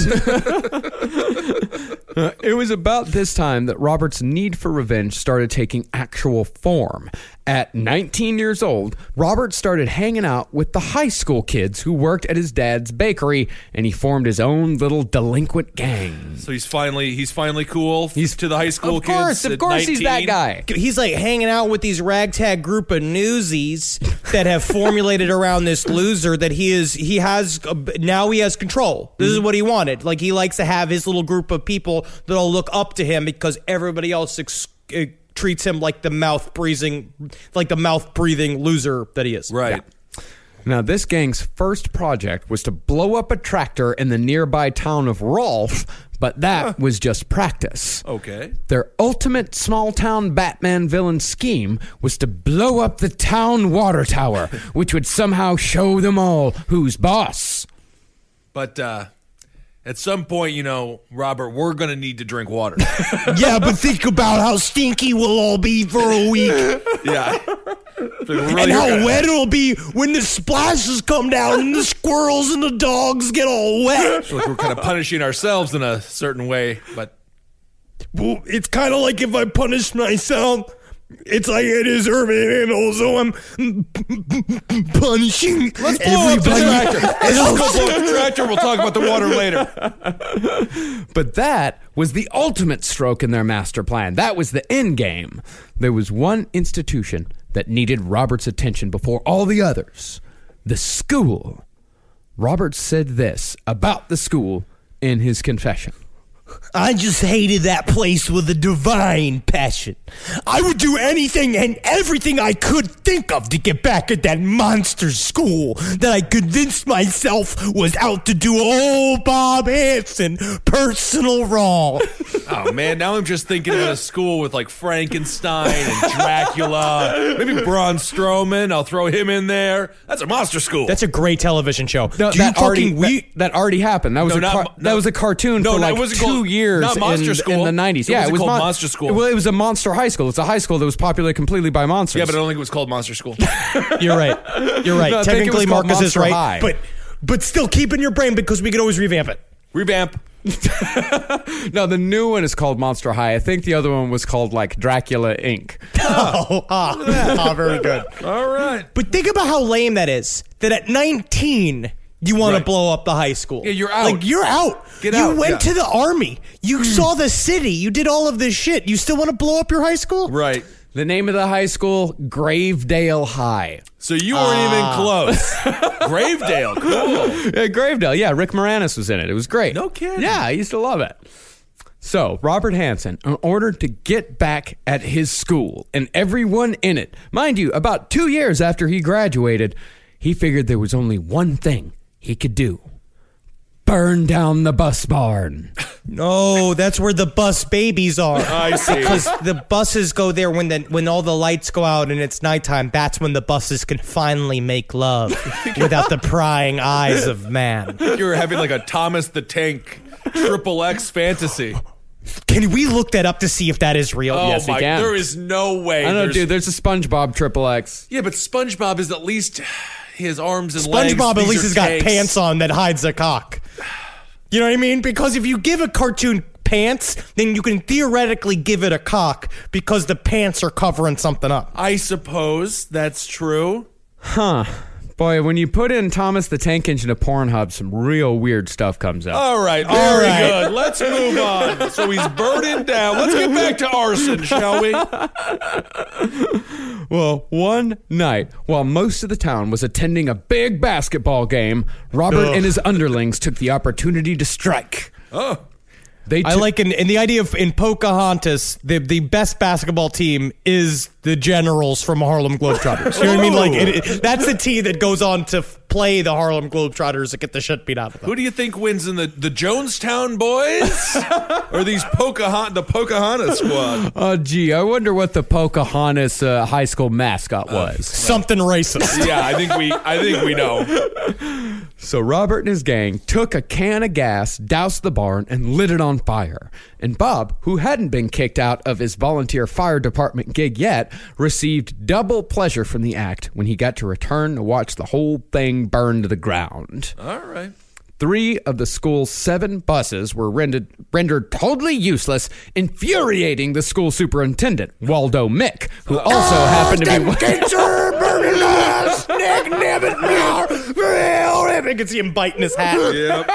It was about this time that Robert's need for revenge started taking actual form. At 19 years old, Robert started hanging out with the high school kids who worked at his dad's bakery, and he formed his own little delinquent gang. So he's finally cool. He's to the high school kids. Of course, he's that guy. He's hanging out with these ragtag group of newsies that have formulated around this loser that he has control. This is what he wanted. He likes to have his little group of people that'll look up to him because everybody else treats him like the mouth breathing loser that he is. Right. Yeah. Now, this gang's first project was to blow up a tractor in the nearby town of Rolfe, but that was just practice. Okay. Their ultimate small-town Batman villain scheme was to blow up the town water tower, which would somehow show them all who's boss. But, at some point, Robert, we're going to need to drink water. Yeah, but think about how stinky we'll all be for a week. Yeah. And how wet it'll be when the splashes come down and the squirrels and the dogs get all wet. So we're kind of punishing ourselves in a certain way, but... Well, it's kind of like if I punish myself... It's like I deserve it, and also I'm punishing everybody. Let's blow up the tractor. We'll talk about the water later. But that was the ultimate stroke in their master plan. That was the end game. There was one institution that needed Robert's attention before all the others. The school. Robert said this about the school in his confession. I just hated that place with a divine passion. I would do anything and everything I could think of to get back at that monster school that I convinced myself was out to do old Bob Hansen personal wrong. Oh, man, now I'm just thinking of a school with, Frankenstein and Dracula. Maybe Braun Strowman. I'll throw him in there. That's a monster school. That's a great television show. No, that already happened. That was a cartoon for 2 years not monster school. In the 90s. Yeah, it was called Monster School. Well, it was a monster high school. It's a high school that was populated completely by monsters. Yeah, but I don't think it was called Monster School. You're right. No, technically, Marcus is right. High. But still keep in your brain because we could always revamp it. Revamp. No, the new one is called Monster High. I think the other one was called Dracula Inc. Very good. All right. But think about how lame that is. That at 19... You want to blow up the high school. Yeah, you're out. You're out. You went to the Army. You saw the city. You did all of this shit. You still want to blow up your high school? Right. The name of the high school, Gravedale High. So you weren't even close. Gravedale, cool. Yeah, Gravedale, yeah. Rick Moranis was in it. It was great. No kidding. Yeah, I used to love it. So, Robert Hansen, in order to get back at his school and everyone in it, mind you, about 2 years after he graduated, he figured there was only one thing he could do. Burn down the bus barn. No, that's where the bus babies are. I see. Because the buses go there when all the lights go out and it's nighttime. That's when the buses can finally make love without the prying eyes of man. You're having a Thomas the Tank XXX fantasy. Can we look that up to see if that is real? Oh, yes, we can. There is no way. I don't know, dude. There's a SpongeBob XXX. Yeah, but SpongeBob is at least his arms and legs. SpongeBob at least has got pants on that hides a cock. You know what I mean? Because if you give a cartoon pants, then you can theoretically give it a cock because the pants are covering something up. I suppose that's true. Huh. Boy, when you put in Thomas the Tank Engine to Pornhub, some real weird stuff comes up. All right, very good. Let's move on. So he's burning down. Let's get back to arson, shall we? Well, one night, while most of the town was attending a big basketball game, Robert and his underlings took the opportunity to strike. Oh. The idea of in Pocahontas, the best basketball team is the Generals from Harlem Globetrotters. You know what I mean? Like that's the team that goes on to play the Harlem Globetrotters that get the shit beat out of them. Who do you think wins in the Jonestown Boys or the Pocahontas squad? Oh, gee, I wonder what the Pocahontas high school mascot was. Something racist. Yeah, I think we know. So Robert and his gang took a can of gas, doused the barn, and lit it on fire. And Bob, who hadn't been kicked out of his volunteer fire department gig yet, received double pleasure from the act when he got to return to watch the whole thing burn to the ground. All right. 3 of the school's 7 buses were rendered totally useless, infuriating the school superintendent, Waldo Mick, who also happened to be... I can see him biting his hat. Yep.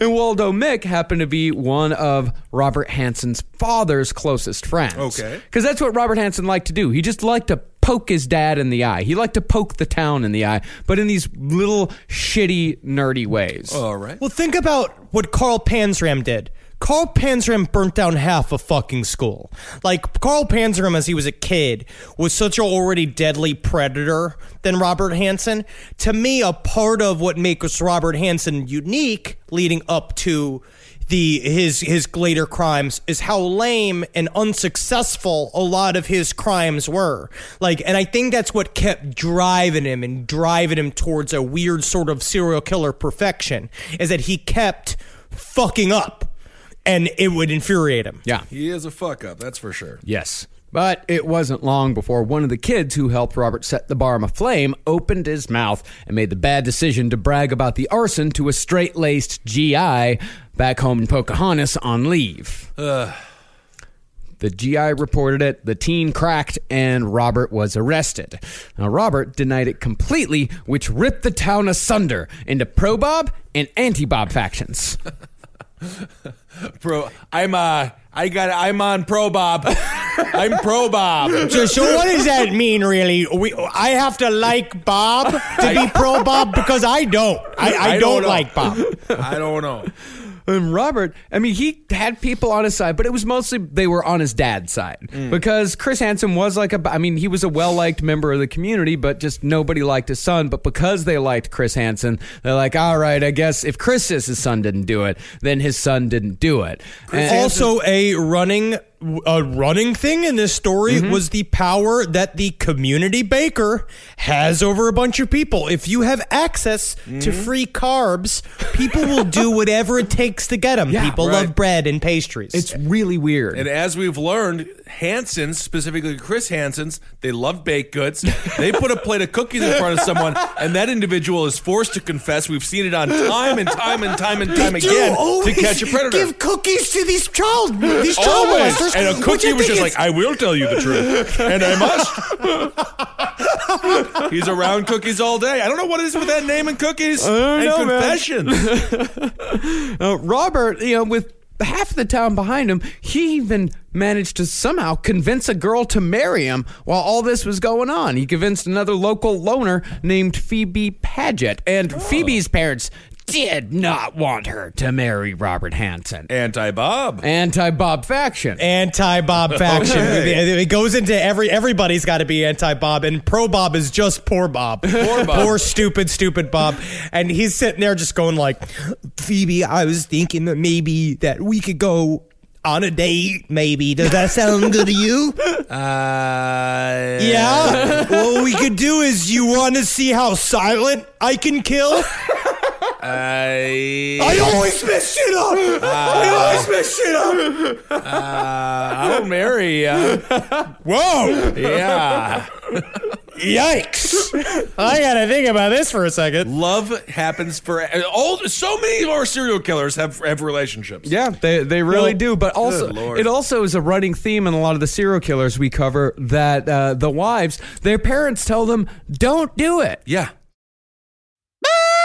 And Waldo Mick happened to be one of Robert Hansen's father's closest friends. Okay. Because that's what Robert Hansen liked to do. He just liked to poke his dad in the eye. He liked to poke the town in the eye, but in these little shitty, nerdy ways. All right. Well, think about what Carl Panzram did. Carl Panzram burnt down half a fucking school. Like, Carl Panzram, as he was a kid, was such an already deadly predator than Robert Hansen. To me, a part of what makes Robert Hansen unique leading up to his later crimes is how lame and unsuccessful a lot of his crimes were. Like, and I think that's what kept driving him towards a weird sort of serial killer perfection, is that he kept fucking up. And it would infuriate him. Yeah. He is a fuck-up, that's for sure. Yes. But it wasn't long before one of the kids who helped Robert set the barn aflame opened his mouth and made the bad decision to brag about the arson to a straight-laced GI back home in Pocahontas on leave. The GI reported it, the teen cracked, and Robert was arrested. Now, Robert denied it completely, which ripped the town asunder into pro-Bob and anti-Bob factions. Bro, I'm on pro Bob. I'm pro Bob. So what does that mean, really? I have to like Bob to be pro Bob, because I don't. I don't like Bob. I don't know. And Robert, I mean, he had people on his side, but it was mostly they were on his dad's side, because Chris Hansen was he was a well-liked member of the community, but just nobody liked his son. But because they liked Chris Hansen, they're like, all right, I guess if Chris says his son didn't do it, then his son didn't do it. Also, a running thing in this story was the power that the community baker has over a bunch of people. If you have access to free carbs, people will do whatever it takes to get them. Yeah, people love bread and pastries. It's really weird. And as we've learned, Hansen's, specifically Chris Hansen's, they love baked goods. They put a plate of cookies in front of someone, and that individual is forced to confess. We've seen it on time and time again to catch a predator. Give cookies to these child molesters. And a cookie was just like, I will tell you the truth, and I must. He's around cookies all day. I don't know what it is with that name and cookies confessions. Robert, with half the town behind him, he even managed to somehow convince a girl to marry him while all this was going on. He convinced another local loner named Phoebe Paget, and Phoebe's parents did not want her to marry Robert Hansen. Anti-Bob faction. Okay. It goes into everybody's got to be anti-Bob, and pro-Bob is just poor Bob. Poor stupid Bob. And he's sitting there just going like, Phoebe, I was thinking that maybe that we could go on a date, maybe. Does that sound good to you? Yeah. What we could do is, you want to see how silent I can kill? I always mess shit up. I'll marry. Whoa. Yeah. Yikes! I gotta think about this for a second. Love happens for all. So many more serial killers have relationships. Yeah, they really do. But also, it also is a running theme in a lot of the serial killers we cover that the wives, their parents tell them, "Don't do it." Yeah.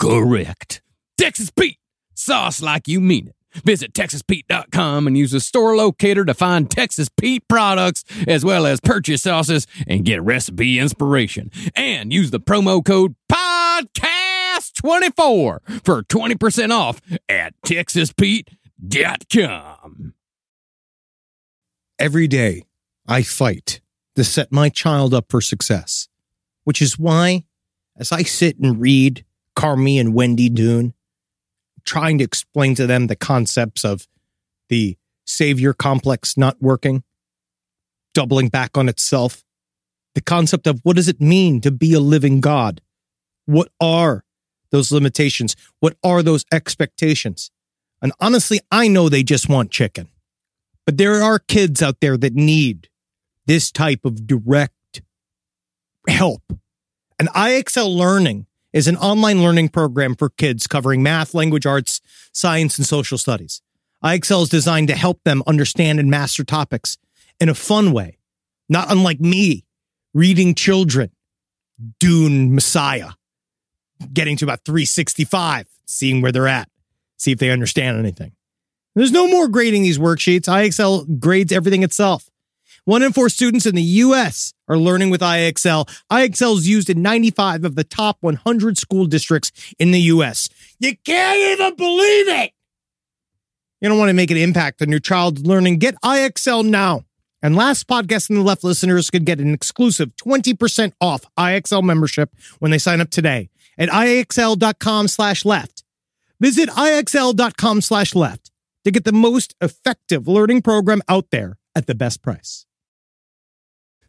correct. Texas Pete, sauce like you mean it. Visit TexasPete.com and use the store locator to find Texas Pete products as well as purchase sauces and get recipe inspiration, and use the promo code PODCAST 24 for 20% off at TexasPete.com. Every day, I fight to set my child up for success, which is why, as I sit and read Carmi and Wendy Doon, trying to explain to them the concepts of the savior complex not working, doubling back on itself, the concept of what does it mean to be a living God? What are those limitations? What are those expectations? And honestly, I know they just want chicken. But there are kids out there that need this type of direct help. And IXL Learning is an online learning program for kids covering math, language arts, science, and social studies. IXL is designed to help them understand and master topics in a fun way, not unlike me reading children, Dune Messiah, getting to about 365, seeing where they're at, see if they understand anything. There's no more grading these worksheets. IXL grades everything itself. 1 in 4 students in the U.S. are learning with IXL. IXL is used in 95 of the top 100 school districts in the U.S. You can't even believe it! You don't want to make an impact on your child's learning. Get IXL now. And Last Podcast on the Left listeners could get an exclusive 20% off IXL membership when they sign up today at IXL.com/left. Visit IXL.com/left to get the most effective learning program out there at the best price.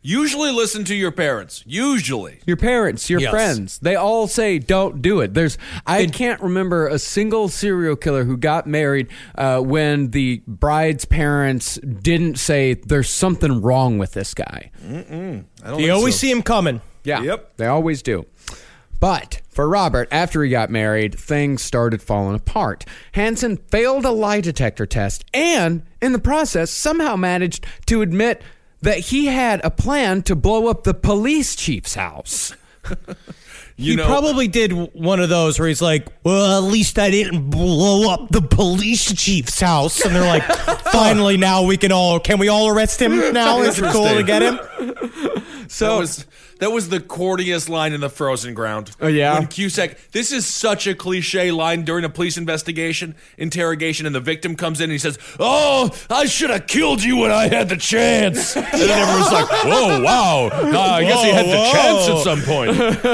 Usually listen to your parents. Usually. Your parents, your friends. They all say don't do it. I can't remember a single serial killer who got married when the bride's parents didn't say there's something wrong with this guy. You always see him coming. Yeah. Yep. They always do. But for Robert, after he got married, things started falling apart. Hansen failed a lie detector test and, in the process, somehow managed to admit that he had a plan to blow up the police chief's house. He probably did one of those where he's like, well, at least I didn't blow up the police chief's house. And they're like, finally, now we can we all arrest him now? Is it cool to get him? So that was the corniest line in The Frozen Ground. Oh, yeah. When Cusack, this is such a cliche line during a police interrogation, and the victim comes in and he says, oh, I should have killed you when I had the chance. And then everyone's like, whoa, wow. I guess he had the chance at some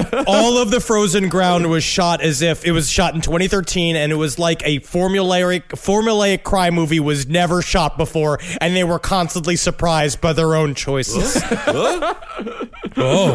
point. All of The Frozen Ground was shot as if it was shot in 2013, and it was like a formulaic crime movie was never shot before, and they were constantly surprised by their own choices. Oh.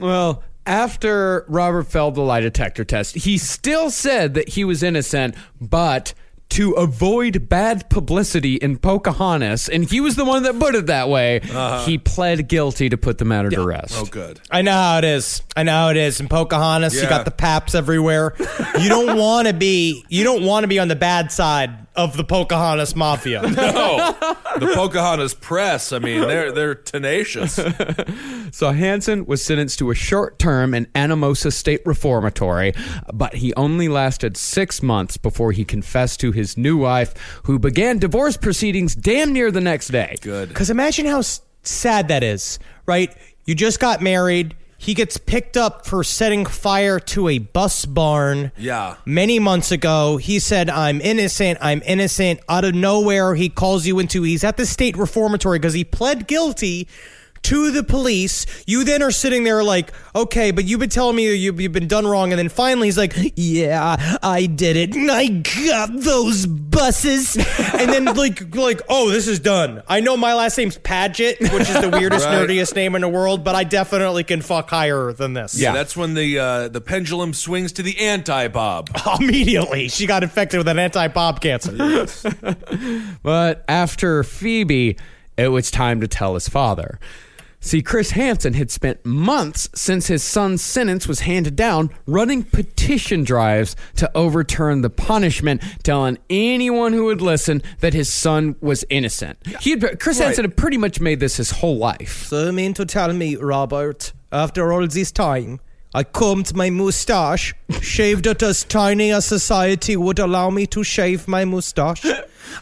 Well, after Robert failed the lie detector test, he still said that he was innocent, but to avoid bad publicity in Pocahontas, and he was the one that put it that way, he pled guilty to put the matter to rest. Oh, good. I know how it is. In Pocahontas, you got the paps everywhere. You don't want to be on the bad side of the Pocahontas Mafia. No. The Pocahontas press, I mean, they're tenacious. So Hansen was sentenced to a short term in Anamosa State Reformatory, but he only lasted 6 months before he confessed to his new wife, who began divorce proceedings damn near the next day. Good. Because imagine how sad that is, right? You just got married. He gets picked up for setting fire to a bus barn many months ago. He said, I'm innocent. Out of nowhere, he calls you he's at the state reformatory because he pled guilty to the police. You then are sitting there like, okay, but you've been telling me you've been done wrong. And then finally he's like, yeah, I did it. And I got those buses. And then like, oh, this is done. I know my last name's Padgett, which is the weirdest, nerdiest name in the world, but I definitely can fuck higher than this. Yeah, that's when the pendulum swings to the anti-bob. Immediately. She got infected with an anti-bob cancer. Yes. But after Phoebe, it was time to tell his father. See, Chris Hansen had spent months since his son's sentence was handed down running petition drives to overturn the punishment, telling anyone who would listen that his son was innocent. Chris Hansen had pretty much made this his whole life. So you mean to tell me, Robert, after all this time, I combed my mustache, shaved it as tiny as society would allow me to shave my mustache.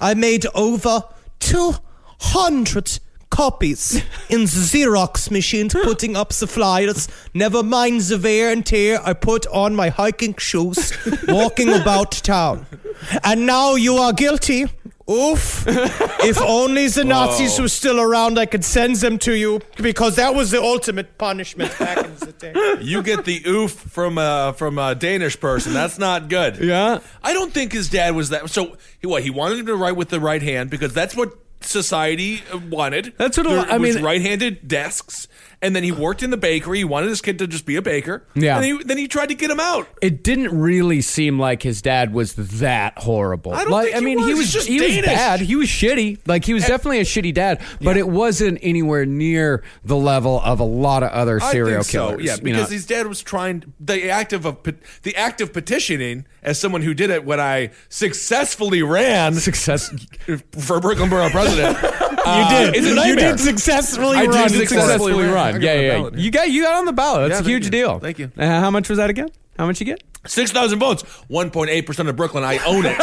I made over 200 copies in the Xerox machines, putting up the flyers. Never mind the wear and tear, I put on my hiking shoes, walking about town. And now you are guilty. Oof. If only the Nazis were still around, I could send them to you, because that was the ultimate punishment back in the day. You get the oof from a Danish person. That's not good. Yeah. I don't think his dad was that. So he wanted him to write with the right hand, because that's what society wanted. That's what I mean. Right-handed desks, and then he worked in the bakery. He wanted his kid to just be a baker. Yeah. And then he tried to get him out. It didn't really seem like his dad was that horrible. I mean, he was bad. He was shitty. Like, he was definitely a shitty dad. But it wasn't anywhere near the level of a lot of other serial killers. Yeah, because his dad was trying the act of petitioning as someone who did it when I successfully ran for Brooklyn Borough President. You did successfully run. Yeah. You got on the ballot. That's a huge deal. Thank you. How much was that again? How much you get? 6,000 votes. 1.8% of Brooklyn. I own it,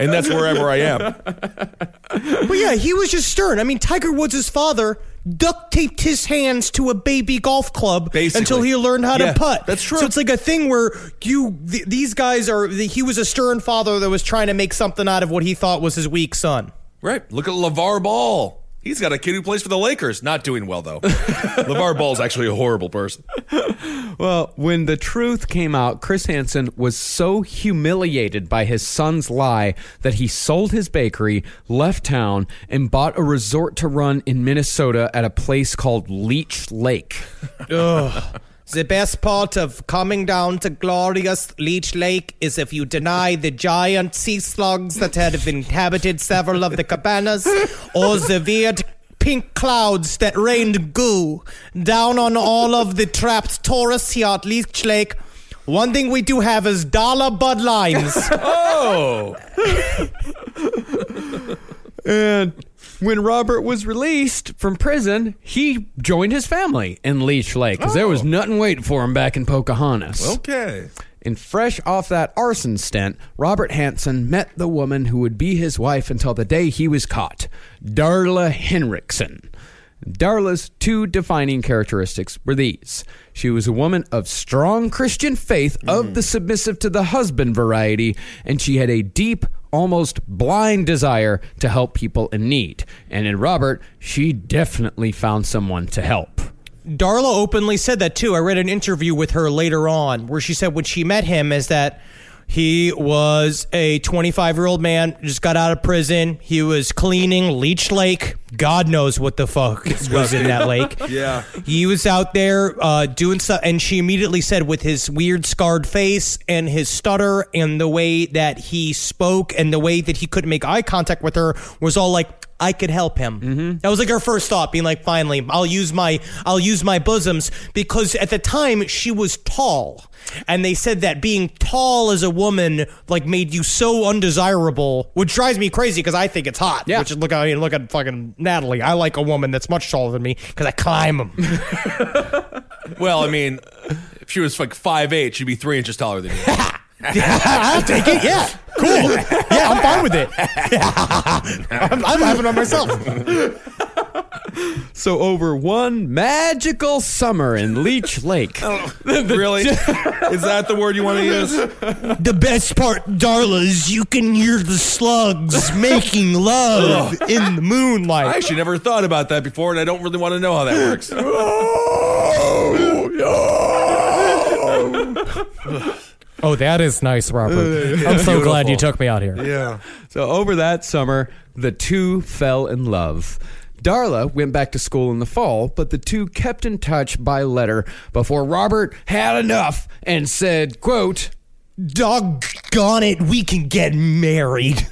and that's wherever I am. But yeah, he was just stern. I mean, Tiger Woods' father duct taped his hands to a baby golf club basically until he learned how to putt. That's true. So it's like a thing where these guys are, he was a stern father that was trying to make something out of what he thought was his weak son. Right. Look at LeVar Ball. He's got a kid who plays for the Lakers. Not doing well, though. LeVar Ball's actually a horrible person. Well, when the truth came out, Chris Hansen was so humiliated by his son's lie that he sold his bakery, left town, and bought a resort to run in Minnesota at a place called Leech Lake. Ugh. The best part of coming down to glorious Leech Lake is if you deny the giant sea slugs that have inhabited several of the cabanas, or the weird pink clouds that rained goo down on all of the trapped tourists here at Leech Lake. One thing we do have is dollar Bud Lines. Oh! And when Robert was released from prison, he joined his family in Leech Lake because there was nothing waiting for him back in Pocahontas. Okay. And fresh off that arson stint, Robert Hansen met the woman who would be his wife until the day he was caught, Darla Henriksen. Darla's two defining characteristics were these. She was a woman of strong Christian faith of the submissive to the husband variety, and she had a deep, almost blind desire to help people in need. And in Robert, she definitely found someone to help. Darla openly said that, too. I read an interview with her later on where she said when she met him is that he was a 25-year-old man, just got out of prison. He was cleaning Leech Lake. God knows what the fuck was in that lake. Yeah. He was out there doing stuff, and she immediately said with his weird scarred face and his stutter and the way that he spoke and the way that he couldn't make eye contact with her was all like, I could help him. Mm-hmm. That was like her first thought, being like, finally, I'll use my bosoms, because at the time she was tall. And they said that being tall as a woman like made you so undesirable, which drives me crazy because I think it's hot. Yeah. Which is, look at fucking Natalie. I like a woman that's much taller than me because I climb them. Well, I mean, if she was like 5'8", she'd be 3 inches taller than you. I'll take it. Yeah. Cool. Yeah, I'm fine with it. I'm having it on myself. So over one magical summer in Leech Lake. Oh, really? Is that the word you want to use? The best part, Darla, is you can hear the slugs making love in the moonlight. I actually never thought about that before, and I don't really want to know how that works. Oh, that is nice, Robert. I'm so glad you took me out here. Yeah. So over that summer, the two fell in love. Darla went back to school in the fall, but the two kept in touch by letter before Robert had enough and said, quote, "Doggone it, we can get married."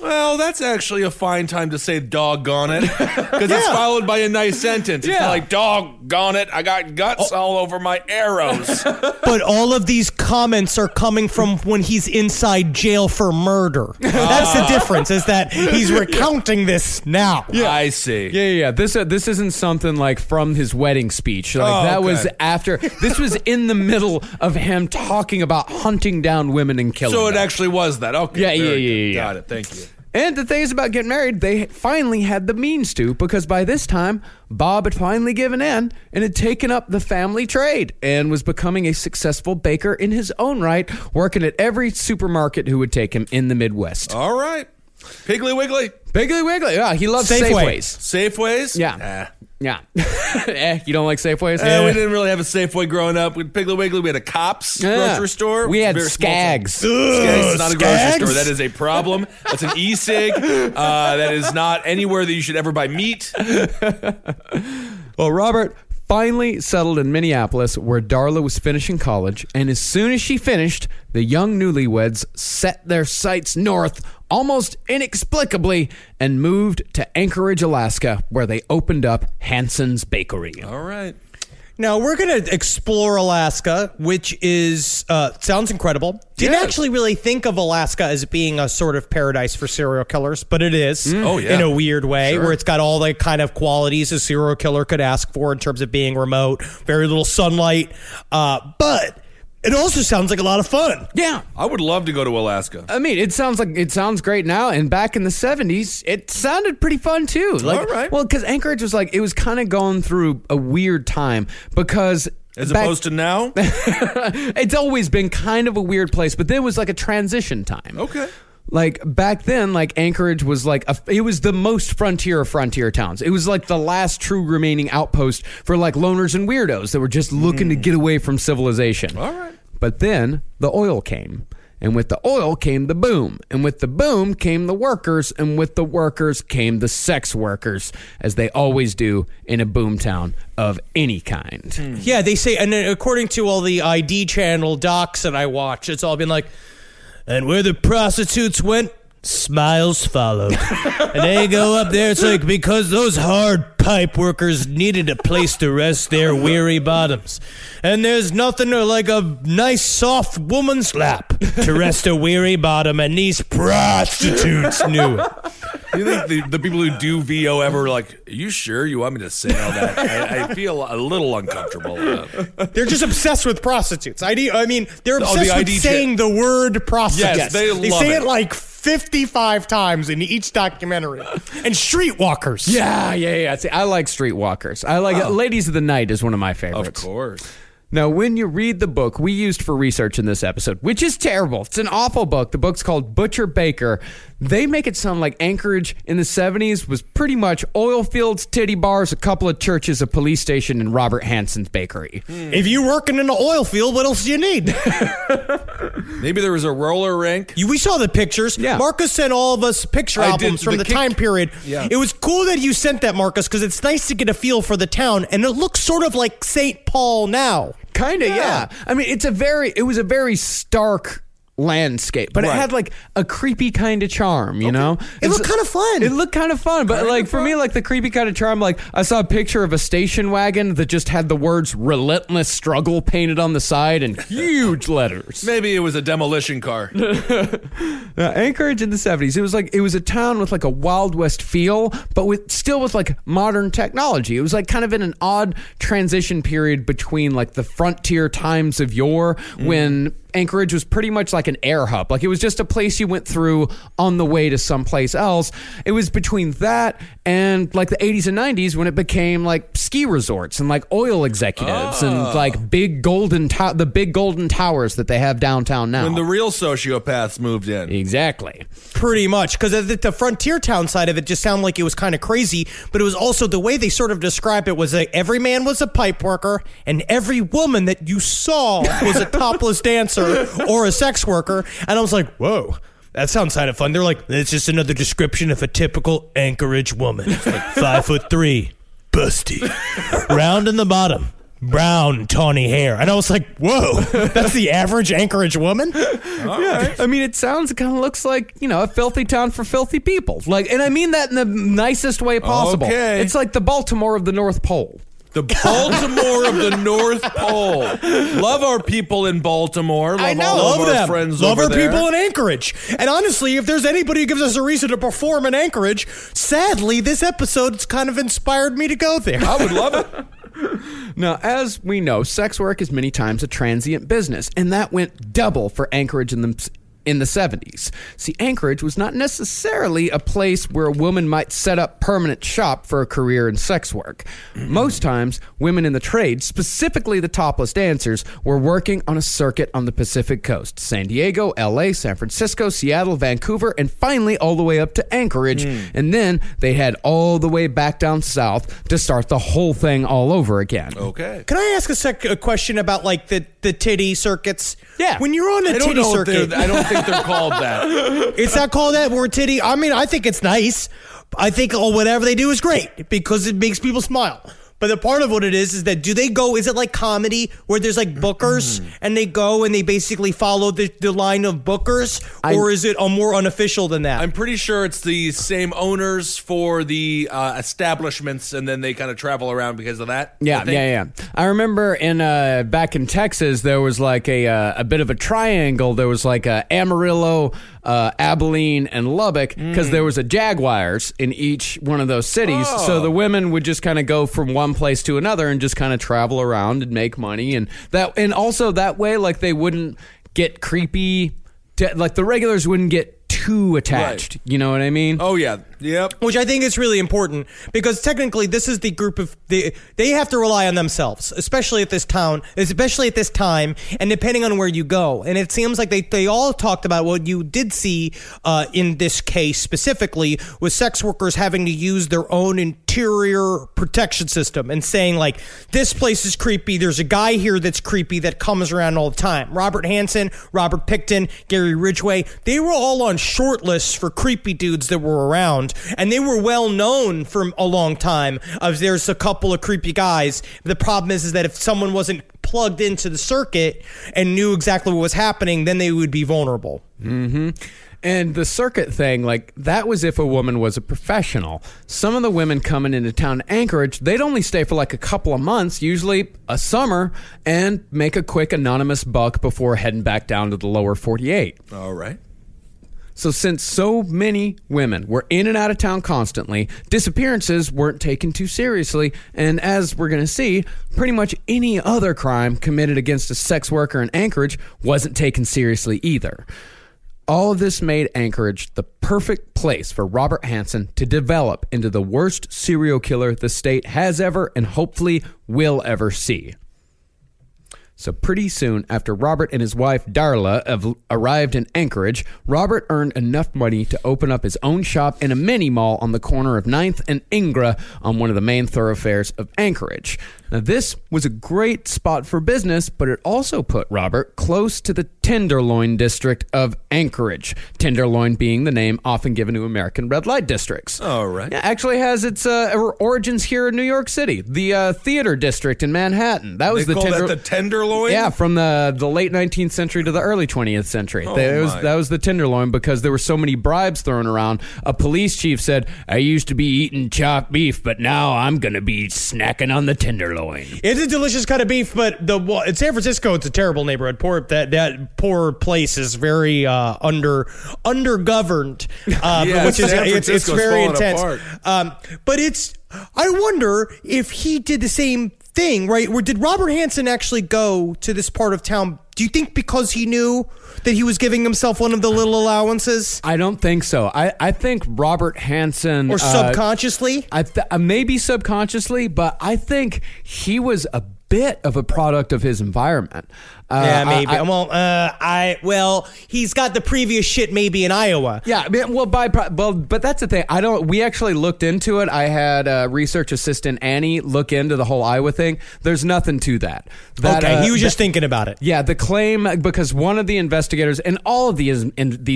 Well, that's actually a fine time to say doggone it, because it's followed by a nice sentence. It's like, doggone it, I got guts all over my arrows. But all of these comments are coming from when he's inside jail for murder. That's the difference, is that he's recounting this now. Yeah. I see. Yeah. This isn't something like from his wedding speech. Was after. This was in the middle of him talking about hunting down women and killing them. So it actually was that. Okay. Yeah. Got it. Thank you. And the thing is about getting married, they finally had the means to, because by this time, Bob had finally given in and had taken up the family trade and was becoming a successful baker in his own right, working at every supermarket who would take him in the Midwest. All right. Piggly Wiggly. Yeah, he loves Safeways. Yeah. You don't like Safeways? Yeah, we didn't really have a Safeway growing up. With Piggly Wiggly, we had a Cops grocery store. We had Skaggs. Skaggs is not a grocery store. That is a problem. That's an e-cig. That is not anywhere that you should ever buy meat. Well, Robert finally settled in Minneapolis, where Darla was finishing college. And as soon as she finished, the young newlyweds set their sights north almost inexplicably and moved to Anchorage, Alaska, where they opened up Hansen's Bakery. All right. Now, we're going to explore Alaska, which is sounds incredible. Didn't actually really think of Alaska as being a sort of paradise for serial killers, but it is in a weird way, where it's got all the kind of qualities a serial killer could ask for in terms of being remote, very little sunlight. But It also sounds like a lot of fun. Yeah. I would love to go to Alaska. I mean, it sounds great now, and back in the 70s, it sounded pretty fun too. Like, all right. Well, because Anchorage was like, it was kind of going through a weird time because... As opposed to now? It's always been kind of a weird place, but there was like a transition time. Okay. Like back then, like Anchorage was like it was the most frontier towns. It was like the last true remaining outpost for like loners and weirdos that were just looking to get away from civilization. All right. But then the oil came. And with the oil came the boom. And with the boom came the workers. And with the workers came the sex workers, as they always do in a boomtown of any kind. Mm. Yeah, they say, and according to all the ID Channel docs that I watch, it's all been like, and where the prostitutes went, smiles followed. And they go up there, it's like, because those hard pipe workers needed a place to rest their weary bottoms. And there's nothing like a nice soft woman's lap to rest a weary bottom, and these prostitutes knew it. You think the people who do VO ever like, are you sure you want me to say all that? I feel a little uncomfortable. They're just obsessed with prostitutes. They're obsessed with ID saying the word prostitute. Yes, they love say it like 55 times in each documentary. And streetwalkers. Yeah. See, I like streetwalkers. I like Ladies of the Night is one of my favorites. Of course. Now, when you read the book we used for research in this episode, which is terrible. It's an awful book. The book's called Butcher Baker. They make it sound like Anchorage in the 70s was pretty much oil fields, titty bars, a couple of churches, a police station, and Robert Hansen's Bakery. Mm. If you're working in an oil field, what else do you need? Maybe there was a roller rink. We saw the pictures. Yeah. Marcus sent all of us picture albums from the time period. Yeah. It was cool that you sent that, Marcus, because it's nice to get a feel for the town, and it looks sort of like St. Paul now. Kind of, yeah. I mean, it was a very stark landscape, but It had like a creepy kind of charm, you know? It looked kind of fun. But like for me, like the creepy kind of charm, like I saw a picture of a station wagon that just had the words relentless struggle painted on the side in huge letters. Maybe it was a demolition car. Now, Anchorage in the 70s, it was a town with like a Wild West feel, but still with like modern technology. It was like kind of in an odd transition period between like the frontier times of yore when Anchorage was pretty much like an air hub. Like it was just a place you went through on the way to someplace else. It was between that and like the 80s and 90s when it became like ski resorts and like oil executives and like the big golden towers that they have downtown now. When the real sociopaths moved in. Exactly. Pretty much. Because the frontier town side of it just sounded like it was kind of crazy, but it was also the way they sort of described it was that every man was a pipe worker and every woman that you saw was a topless dancer. Or a sex worker. And I was like, whoa, that sounds kind of fun. They're like, it's just another description of a typical Anchorage woman. It's like 5'3", busty, round in the bottom, brown tawny hair. And I was like, whoa, that's the average Anchorage woman? All right. I mean, it kind of looks like, a filthy town for filthy people. Like, and I mean that in the nicest way possible. Okay. It's like the Baltimore of the North Pole. The Baltimore of the North Pole. Love our people in Baltimore. Love our friends over there. People in Anchorage. And honestly, if there's anybody who gives us a reason to perform in Anchorage, sadly, this episode's kind of inspired me to go there. I would love it. Now, as we know, sex work is many times a transient business, and that went double for Anchorage in the 70s. See, Anchorage was not necessarily a place where a woman might set up permanent shop for a career in sex work. Most times, women in the trade, specifically the topless dancers, were working on a circuit on the Pacific Coast. San Diego, LA, San Francisco, Seattle, Vancouver, and finally all the way up to Anchorage. And then they head all the way back down south to start the whole thing all over again. Okay. Can I ask a question about like the titty circuits? Yeah. When you're on a titty circuit... I think they're called that. It's not called that. We're titty. I mean, I think it's nice. I think whatever they do is great because it makes people smile. But the part of what it is that do they go? Is it like comedy where there's like bookers and they go and they basically follow the line of bookers, or is it more unofficial than that? I'm pretty sure it's the same owners for the establishments, and then they kind of travel around because of that. Yeah. I remember back in Texas there was like a bit of a triangle. There was like a Amarillo, Abilene and Lubbock, because there was a Jaguars in each one of those cities. Oh. So the women would just kind of go from one place to another and just kind of travel around and make money. And that, and also that way, like, they wouldn't get creepy. Like, the regulars wouldn't get too attached, right. You know what I mean? Oh yeah, yep. Which I think is really important, because technically this is the group of they have to rely on themselves, especially at this town, especially at this time, and depending on where you go. And it seems like they all talked about what you did see in this case specifically was sex workers having to use their own interior protection system and saying, like, this place is creepy. There's a guy here that's creepy that comes around all the time. Robert Hansen, Robert Picton, Gary Ridgway, they were all on short lists for creepy dudes that were around, and they were well known for a long time of there's a couple of creepy guys. The problem is that if someone wasn't plugged into the circuit and knew exactly what was happening, then they would be vulnerable. Mm-hmm. And the circuit thing, like, that was if a woman was a professional. Some of the women coming into town Anchorage, they'd only stay for like a couple of months, usually a summer, and make a quick anonymous buck before heading back down to the lower 48. All right. So since so many women were in and out of town constantly, disappearances weren't taken too seriously. And as we're going to see, pretty much any other crime committed against a sex worker in Anchorage wasn't taken seriously either. All of this made Anchorage the perfect place for Robert Hansen to develop into the worst serial killer the state has ever and hopefully will ever see. So pretty soon after Robert and his wife Darla arrived in Anchorage, Robert earned enough money to open up his own shop in a mini mall on the corner of 9th and Ingra on one of the main thoroughfares of Anchorage. Now, this was a great spot for business, but it also put Robert close to the Tenderloin district of Anchorage. Tenderloin being the name often given to American red light districts. All right. Yeah, actually has its origins here in New York City. The theater district in Manhattan. That was the Tenderloin. Yeah, from the late 19th century to the early 20th century. Oh, that was the Tenderloin, because there were so many bribes thrown around. A police chief said, I used to be eating chopped beef, but now I'm going to be snacking on the Tenderloin. It's a delicious cut of beef, but in San Francisco, it's a terrible neighborhood. That poor place is very undergoverned, yeah, which is it's very intense. But it's, I wonder if he did the same thing, right? Where did Robert Hansen actually go to this part of town? Do you think because he knew that he was giving himself one of the little allowances? I don't think so. I think Robert Hansen... Or subconsciously? Maybe subconsciously, but I think he was a bit of a product of his environment. Yeah, maybe. He's got the previous shit maybe in Iowa. Yeah, but that's the thing. We actually looked into it. I had research assistant Annie look into the whole Iowa thing. There's nothing to that. He was just thinking about it. Yeah, the claim, because one of the investigators, and all of these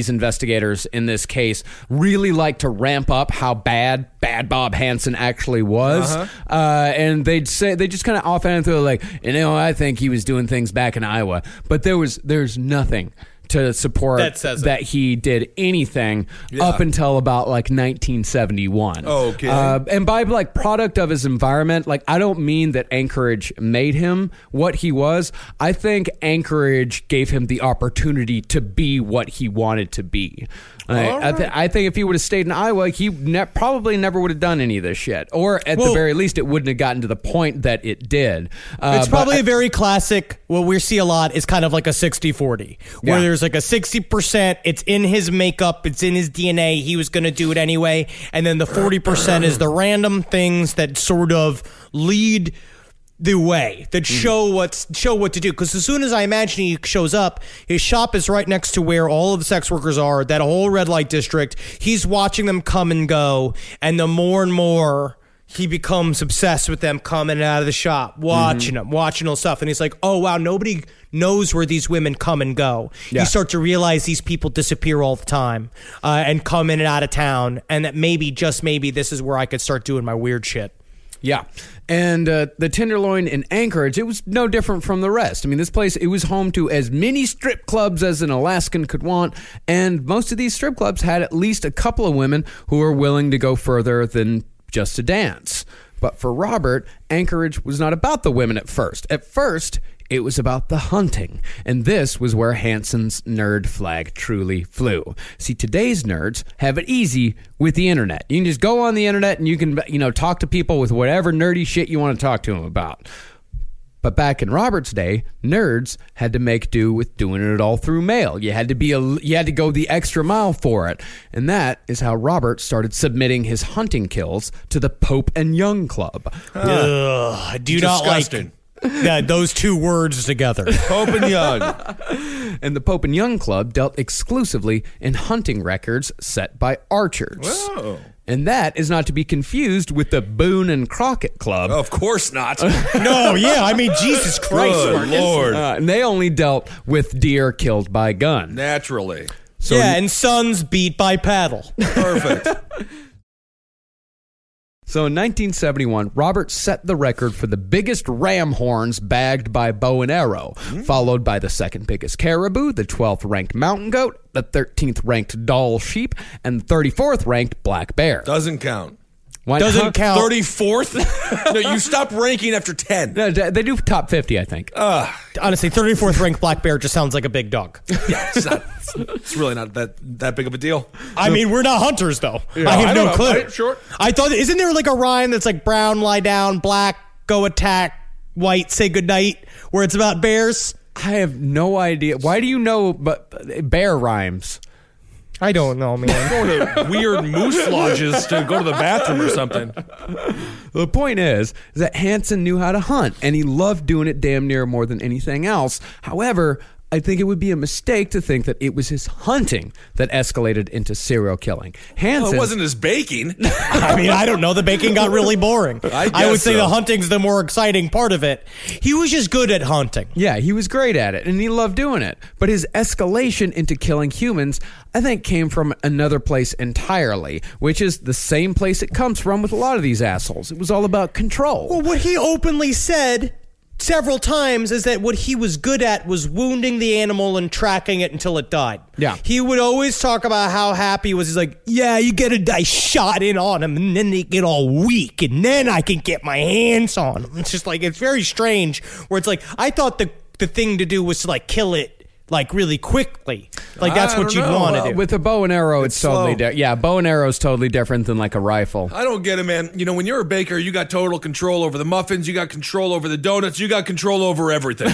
investigators in this case really like to ramp up how bad Bob Hansen actually was. Uh-huh. And they'd say, they just kind of offhand through, like, I think he was doing things back in Iowa, but there's nothing to support that he did anything up until about like 1971. Oh, okay. And by like product of his environment, like, I don't mean that Anchorage made him what he was. I think Anchorage gave him the opportunity to be what he wanted to be. Right. I think if he would have stayed in Iowa, he probably never would have done any of this shit. Or at the very least, it wouldn't have gotten to the point that it did. It's probably a very classic, what we see a lot is kind of like a 60-40, where there's like a 60%, it's in his makeup, it's in his DNA, he was going to do it anyway. And then the 40% is the random things that sort of lead the way, that show what to do. Because as soon as I imagine he shows up, his shop is right next to where all of the sex workers are, that whole red light district. He's watching them come and go, and the more and more he becomes obsessed with them coming out of the shop, watching all stuff. And he's like, oh, wow, nobody knows where these women come and go. Yeah. You start to realize these people disappear all the time and come in and out of town, and that maybe, just maybe, this is where I could start doing my weird shit. Yeah. And the Tenderloin in Anchorage, it was no different from the rest. I mean, this place, it was home to as many strip clubs as an Alaskan could want. And most of these strip clubs had at least a couple of women who were willing to go further than just to dance. But for Robert, Anchorage was not about the women at first. At first, It was about the hunting, and this was where Hansen's nerd flag truly flew. See, today's nerds have it easy with the internet. You can just go on the internet and you can, you know, talk to people with whatever nerdy shit you want to talk to them about. But back in Robert's day, nerds had to make do with doing it all through mail. You had to go the extra mile for it. And that is how Robert started submitting his hunting kills to the Pope and Young Club. I do disgusting. Not like those two words together. Pope and Young. And the Pope and Young Club dealt exclusively in hunting records set by archers. Whoa. And that is not to be confused with the Boone and Crockett Club. Of course not. Jesus Christ. Good Lord. And they only dealt with deer killed by gun. Naturally. So and sons beat by paddle. Perfect. So in 1971, Robert set the record for the biggest ram horns bagged by bow and arrow, followed by the second biggest caribou, the 12th ranked mountain goat, the 13th ranked Dall sheep, and the 34th ranked black bear. Doesn't count. Why doesn't count? 34th? No, you stop ranking after 10. No, they do top 50, I think. Honestly, 34th ranked black bear just sounds like a big dog. Yeah, it's really not that big of a deal. I mean, we're not hunters, though. Yeah, I have no clue. Right? Sure. I thought, isn't there like a rhyme that's like brown, lie down, black, go attack, white, say goodnight, where it's about bears? I have no idea. Why do you know but bear rhymes? I don't know, man. I'm going to weird moose lodges to go to the bathroom or something. The point is that Hansen knew how to hunt, and he loved doing it damn near more than anything else. However, I think it would be a mistake to think that it was his hunting that escalated into serial killing. Hansen... Well, it wasn't his baking. I mean, I don't know. The baking got really boring. I would say the hunting's the more exciting part of it. He was just good at hunting. Yeah, he was great at it, and he loved doing it. But his escalation into killing humans, I think, came from another place entirely, which is the same place it comes from with a lot of these assholes. It was all about control. Well, what he openly said... several times is that what he was good at was wounding the animal and tracking it until it died. Yeah. He would always talk about how happy he was. He's like, yeah, you get a die shot in on him and then they get all weak and then I can get my hands on him. It's just like, it's very strange where it's like, I thought the thing to do was to like kill it. Like really quickly. Like that's what you'd want to do. With a bow and arrow, it's totally different. Yeah, bow and arrow is totally different than like a rifle. I don't get it, man. You know, when you're a baker, you got total control over the muffins, you got control over the donuts, you got control over everything.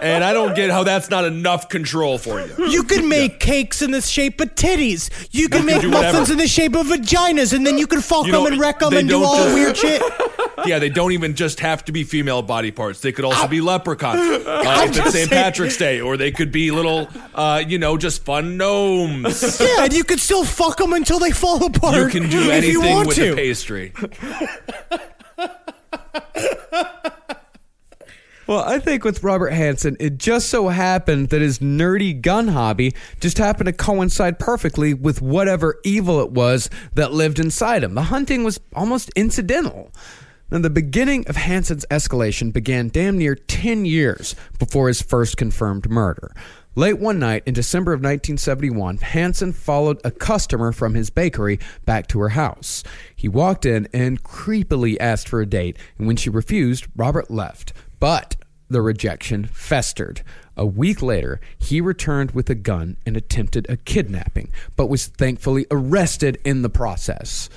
And I don't get how that's not enough control for you. You can make cakes in the shape of titties. You can make muffins in the shape of vaginas, and then you can fuck them and wreck them and do all weird shit. Yeah, they don't even just have to be female body parts. They could also be leprechauns. It's St. Patrick's Day, or they could be little, just fun gnomes. Yeah, and you could still fuck them until they fall apart. You can do anything with the pastry. Well, I think with Robert Hansen, it just so happened that his nerdy gun hobby just happened to coincide perfectly with whatever evil it was that lived inside him. The hunting was almost incidental. Now, the beginning of Hansen's escalation began damn near 10 years before his first confirmed murder. Late one night in December of 1971, Hansen followed a customer from his bakery back to her house. He walked in and creepily asked for a date, and when she refused, Robert left. But the rejection festered. A week later, he returned with a gun and attempted a kidnapping, but was thankfully arrested in the process.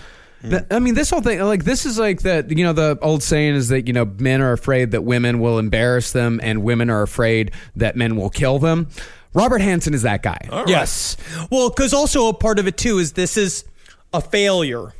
I mean, this whole thing, like, this is like that, you know, the old saying is that, you know, men are afraid that women will embarrass them and women are afraid that men will kill them. Robert Hansen is that guy. Right. Yes. Well, because also a part of it, too, is this is a failure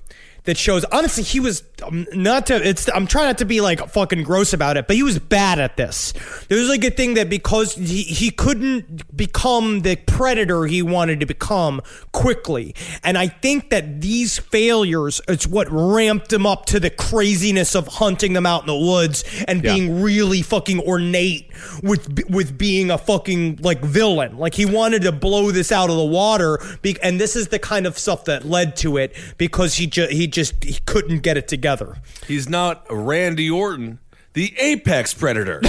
that shows, honestly, he was I'm trying not to be like fucking gross about it, but he was bad at this. There was like a thing that because he couldn't become the predator he wanted to become quickly. And I think that these failures, it's what ramped him up to the craziness of hunting them out in the woods and being really fucking ornate with being a fucking like villain. Like he wanted to blow this out of the water. And this is the kind of stuff that led to it because he couldn't get it together. He's not Randy Orton, the apex predator.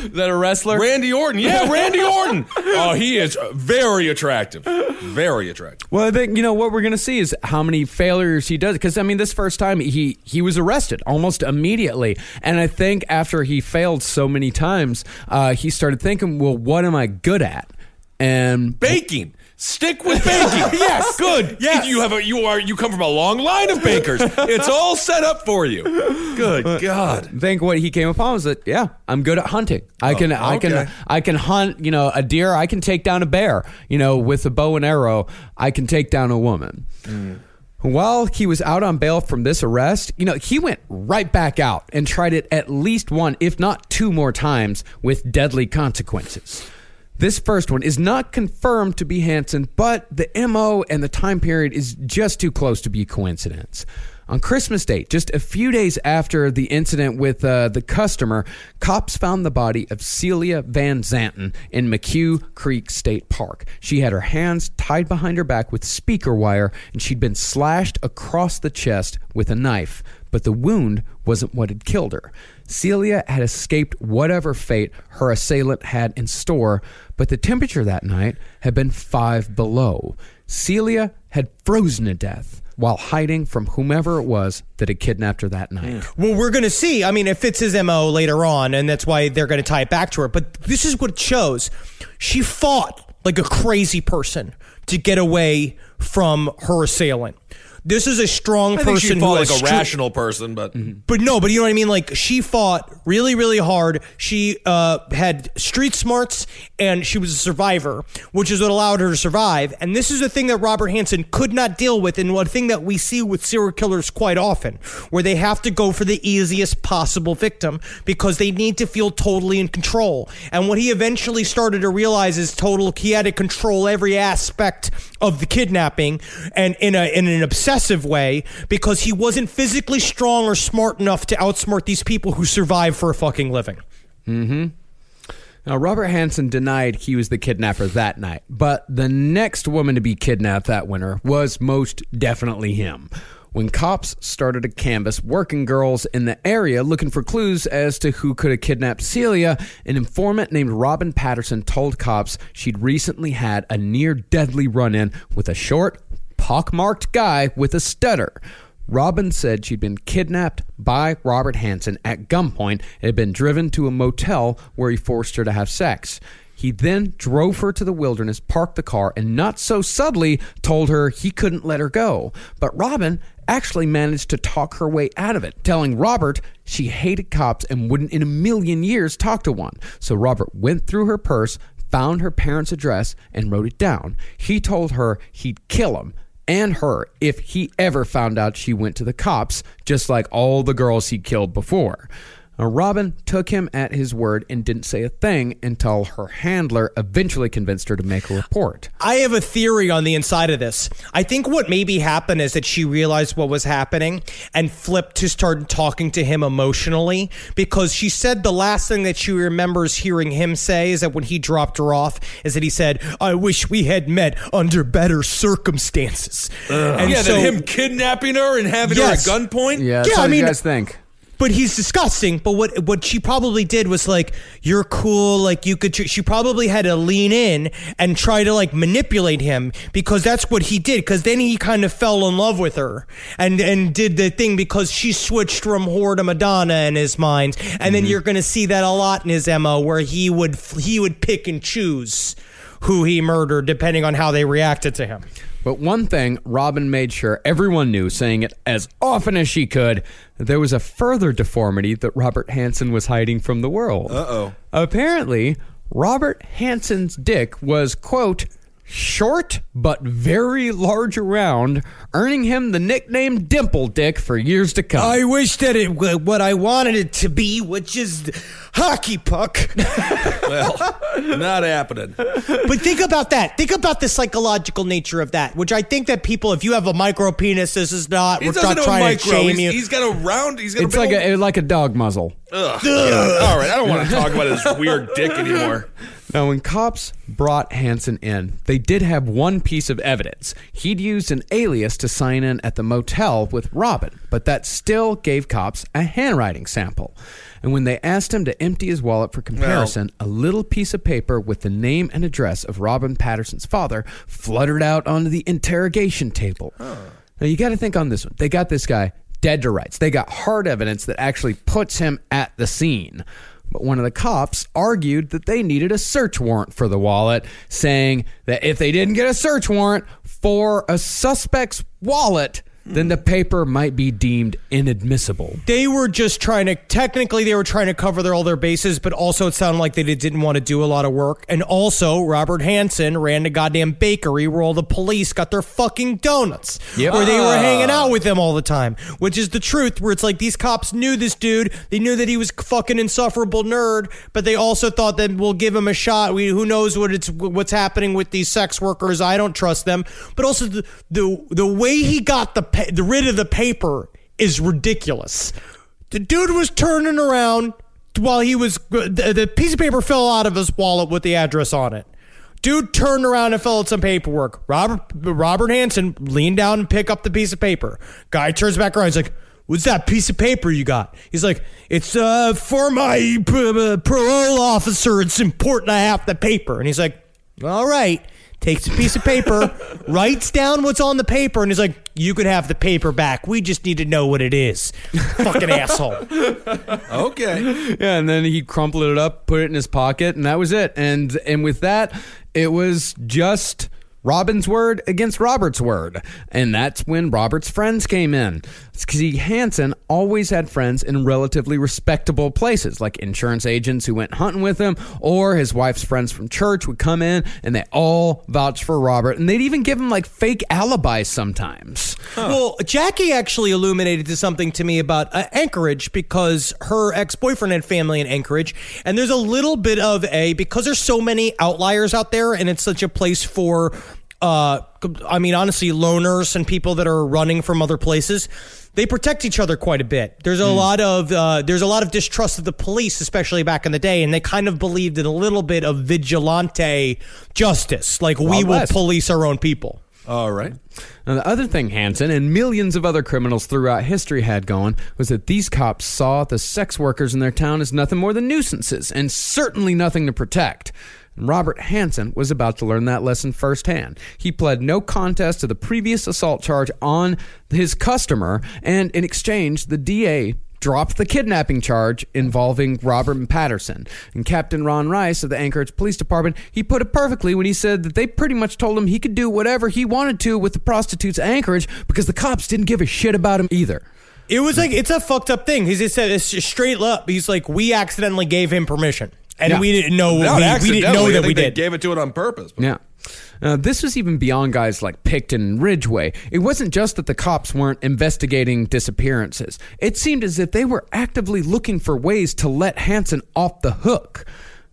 Is that a wrestler? Randy Orton. Yeah, Randy Orton. Oh, he is very attractive. Very attractive. Well, I think, you know, what we're going to see is how many failures he does. Because, I mean, this first time he was arrested almost immediately. And I think after he failed so many times, he started thinking, well, what am I good at? And baking. Stick with baking. Yes, good. Yes, you come from a long line of bakers. It's all set up for you. Good God! I think what he came upon was that I'm good at hunting. I can hunt. You know, a deer. I can take down a bear. You know, with a bow and arrow, I can take down a woman. Mm. While he was out on bail from this arrest, you know, he went right back out and tried it at least one, if not two more times, with deadly consequences. This first one is not confirmed to be Hansen, but the MO and the time period is just too close to be coincidence. On Christmas Day, just a few days after the incident with the customer, cops found the body of Celia Van Zanten in McCue Creek State Park. She had her hands tied behind her back with speaker wire, and she'd been slashed across the chest with a knife. But the wound wasn't what had killed her. Celia had escaped whatever fate her assailant had in store, but the temperature that night had been 5 below. Celia had frozen to death while hiding from whomever it was that had kidnapped her that night. Well, we're going to see. I mean, it fits his MO later on, and that's why they're going to tie it back to her. But this is what it shows. She fought like a crazy person to get away from her assailant. This is a strong person. I think she fought like a rational person, but... Mm-hmm. But no, but you know what I mean? Like, she fought really, really hard. She had street smarts, and she was a survivor, which is what allowed her to survive. And this is a thing that Robert Hansen could not deal with, and a thing that we see with serial killers quite often, where they have to go for the easiest possible victim because they need to feel totally in control. And what he eventually started to realize is he had to control every aspect of the kidnapping, and in an obsessive way, because he wasn't physically strong or smart enough to outsmart these people who survive for a fucking living. Mm-hmm. Now, Robert Hansen denied he was the kidnapper that night, but the next woman to be kidnapped that winter was most definitely him. When cops started to canvass working girls in the area looking for clues as to who could have kidnapped Celia, an informant named Robin Patterson told cops she'd recently had a near-deadly run-in with a short, pockmarked guy with a stutter. Robin said she'd been kidnapped by Robert Hansen at gunpoint and had been driven to a motel where he forced her to have sex. He then drove her to the wilderness, parked the car, and not so subtly told her he couldn't let her go. But Robin actually managed to talk her way out of it, telling Robert she hated cops and wouldn't in a million years talk to one. So Robert went through her purse, found her parents' address, and wrote it down. He told her he'd kill him and her if he ever found out she went to the cops, just like all the girls he killed before. Robin took him at his word and didn't say a thing until her handler eventually convinced her to make a report. I have a theory on the inside of this. I think what maybe happened is that she realized what was happening and flipped to start talking to him emotionally, because she said the last thing that she remembers hearing him say is that when he dropped her off is that he said, "I wish we had met under better circumstances." And so, him kidnapping her and having her at gunpoint? What do you guys think? But he's disgusting. But what she probably did was like, you're cool. Like you could, she probably had to lean in and try to like manipulate him, because that's what he did. Because then he kind of fell in love with her and did the thing, because she switched from whore to Madonna in his mind. And then you're going to see that a lot in his MO, where he would pick and choose who he murdered depending on how they reacted to him. But one thing Robin made sure everyone knew, saying it as often as she could, there was a further deformity that Robert Hansen was hiding from the world. Uh-oh. Apparently, Robert Hansen's dick was, quote, short but very large around, earning him the nickname Dimple Dick for years to come. I wish that it was what I wanted it to be, which is hockey puck. Well, not happening. But think about that. Think about the psychological nature of that, which I think that people, if you have a micro penis, this is not, we're not trying to shame you. He's got a round, he's got like a dog muzzle. Ugh. All right, I don't want to talk about his weird dick anymore. Now, when cops brought Hansen in, they did have one piece of evidence. He'd used an alias to sign in at the motel with Robin, but that still gave cops a handwriting sample. And when they asked him to empty his wallet for comparison, a little piece of paper with the name and address of Robin Patterson's father fluttered out onto the interrogation table. Huh. Now, you got to think on this one. They got this guy dead to rights. They got hard evidence that actually puts him at the scene. But one of the cops argued that they needed a search warrant for the wallet, saying that if they didn't get a search warrant for a suspect's wallet, then the paper might be deemed inadmissible. They were just trying to, technically they were trying to cover all their bases, but also it sounded like they didn't want to do a lot of work. And also Robert Hansen ran a goddamn bakery where all the police got their fucking donuts. Yep. Where they were hanging out with him all the time, which is the truth, where it's like these cops knew this dude. They knew that he was fucking insufferable nerd, but they also thought that we'll give him a shot. Who knows what's happening with these sex workers. I don't trust them. But also the way he got the rid of the paper is ridiculous. The dude was turning around while he was... The piece of paper fell out of his wallet with the address on it. Dude turned around and filled out some paperwork. Robert Hansen leaned down and picked up the piece of paper. Guy turns back around. He's like, "What's that piece of paper you got?" He's like, "It's for my parole officer. It's important I have the paper." And he's like, "All right." Takes a piece of paper, writes down what's on the paper, and is like, "You could have the paper back. We just need to know what it is." Fucking asshole. Okay. Yeah, and then he crumpled it up, put it in his pocket, and that was it. And with that, it was just Robin's word against Robert's word. And that's when Robert's friends came in. See, Hansen always had friends in relatively respectable places, like insurance agents who went hunting with him, or his wife's friends from church would come in, and they all vouched for Robert, and they'd even give him, like, fake alibis sometimes. Huh. Well, Jackie actually illuminated something to me about Anchorage, because her ex-boyfriend had family in Anchorage, and there's a little bit of because there's so many outliers out there, and it's such a place for, honestly, loners and people that are running from other places. They protect each other quite a bit. There's a lot of distrust of the police, especially back in the day, and they kind of believed in a little bit of vigilante justice, like we will police our own people. All right. Now, the other thing Hansen and millions of other criminals throughout history had going was that these cops saw the sex workers in their town as nothing more than nuisances and certainly nothing to protect. Robert Hansen was about to learn that lesson firsthand. He pled no contest to the previous assault charge on his customer, and in exchange, the DA dropped the kidnapping charge involving Robert Patterson. And Captain Ron Rice of the Anchorage Police Department, he put it perfectly when he said that they pretty much told him he could do whatever he wanted to with the prostitutes at Anchorage because the cops didn't give a shit about him either. It was like, it's a fucked up thing. He just said, it's just straight up. He's like, we accidentally gave him permission. And we didn't know that we did. They gave it to it on purpose. But. Yeah. This was even beyond guys like Picton and Ridgway. It wasn't just that the cops weren't investigating disappearances. It seemed as if they were actively looking for ways to let Hansen off the hook.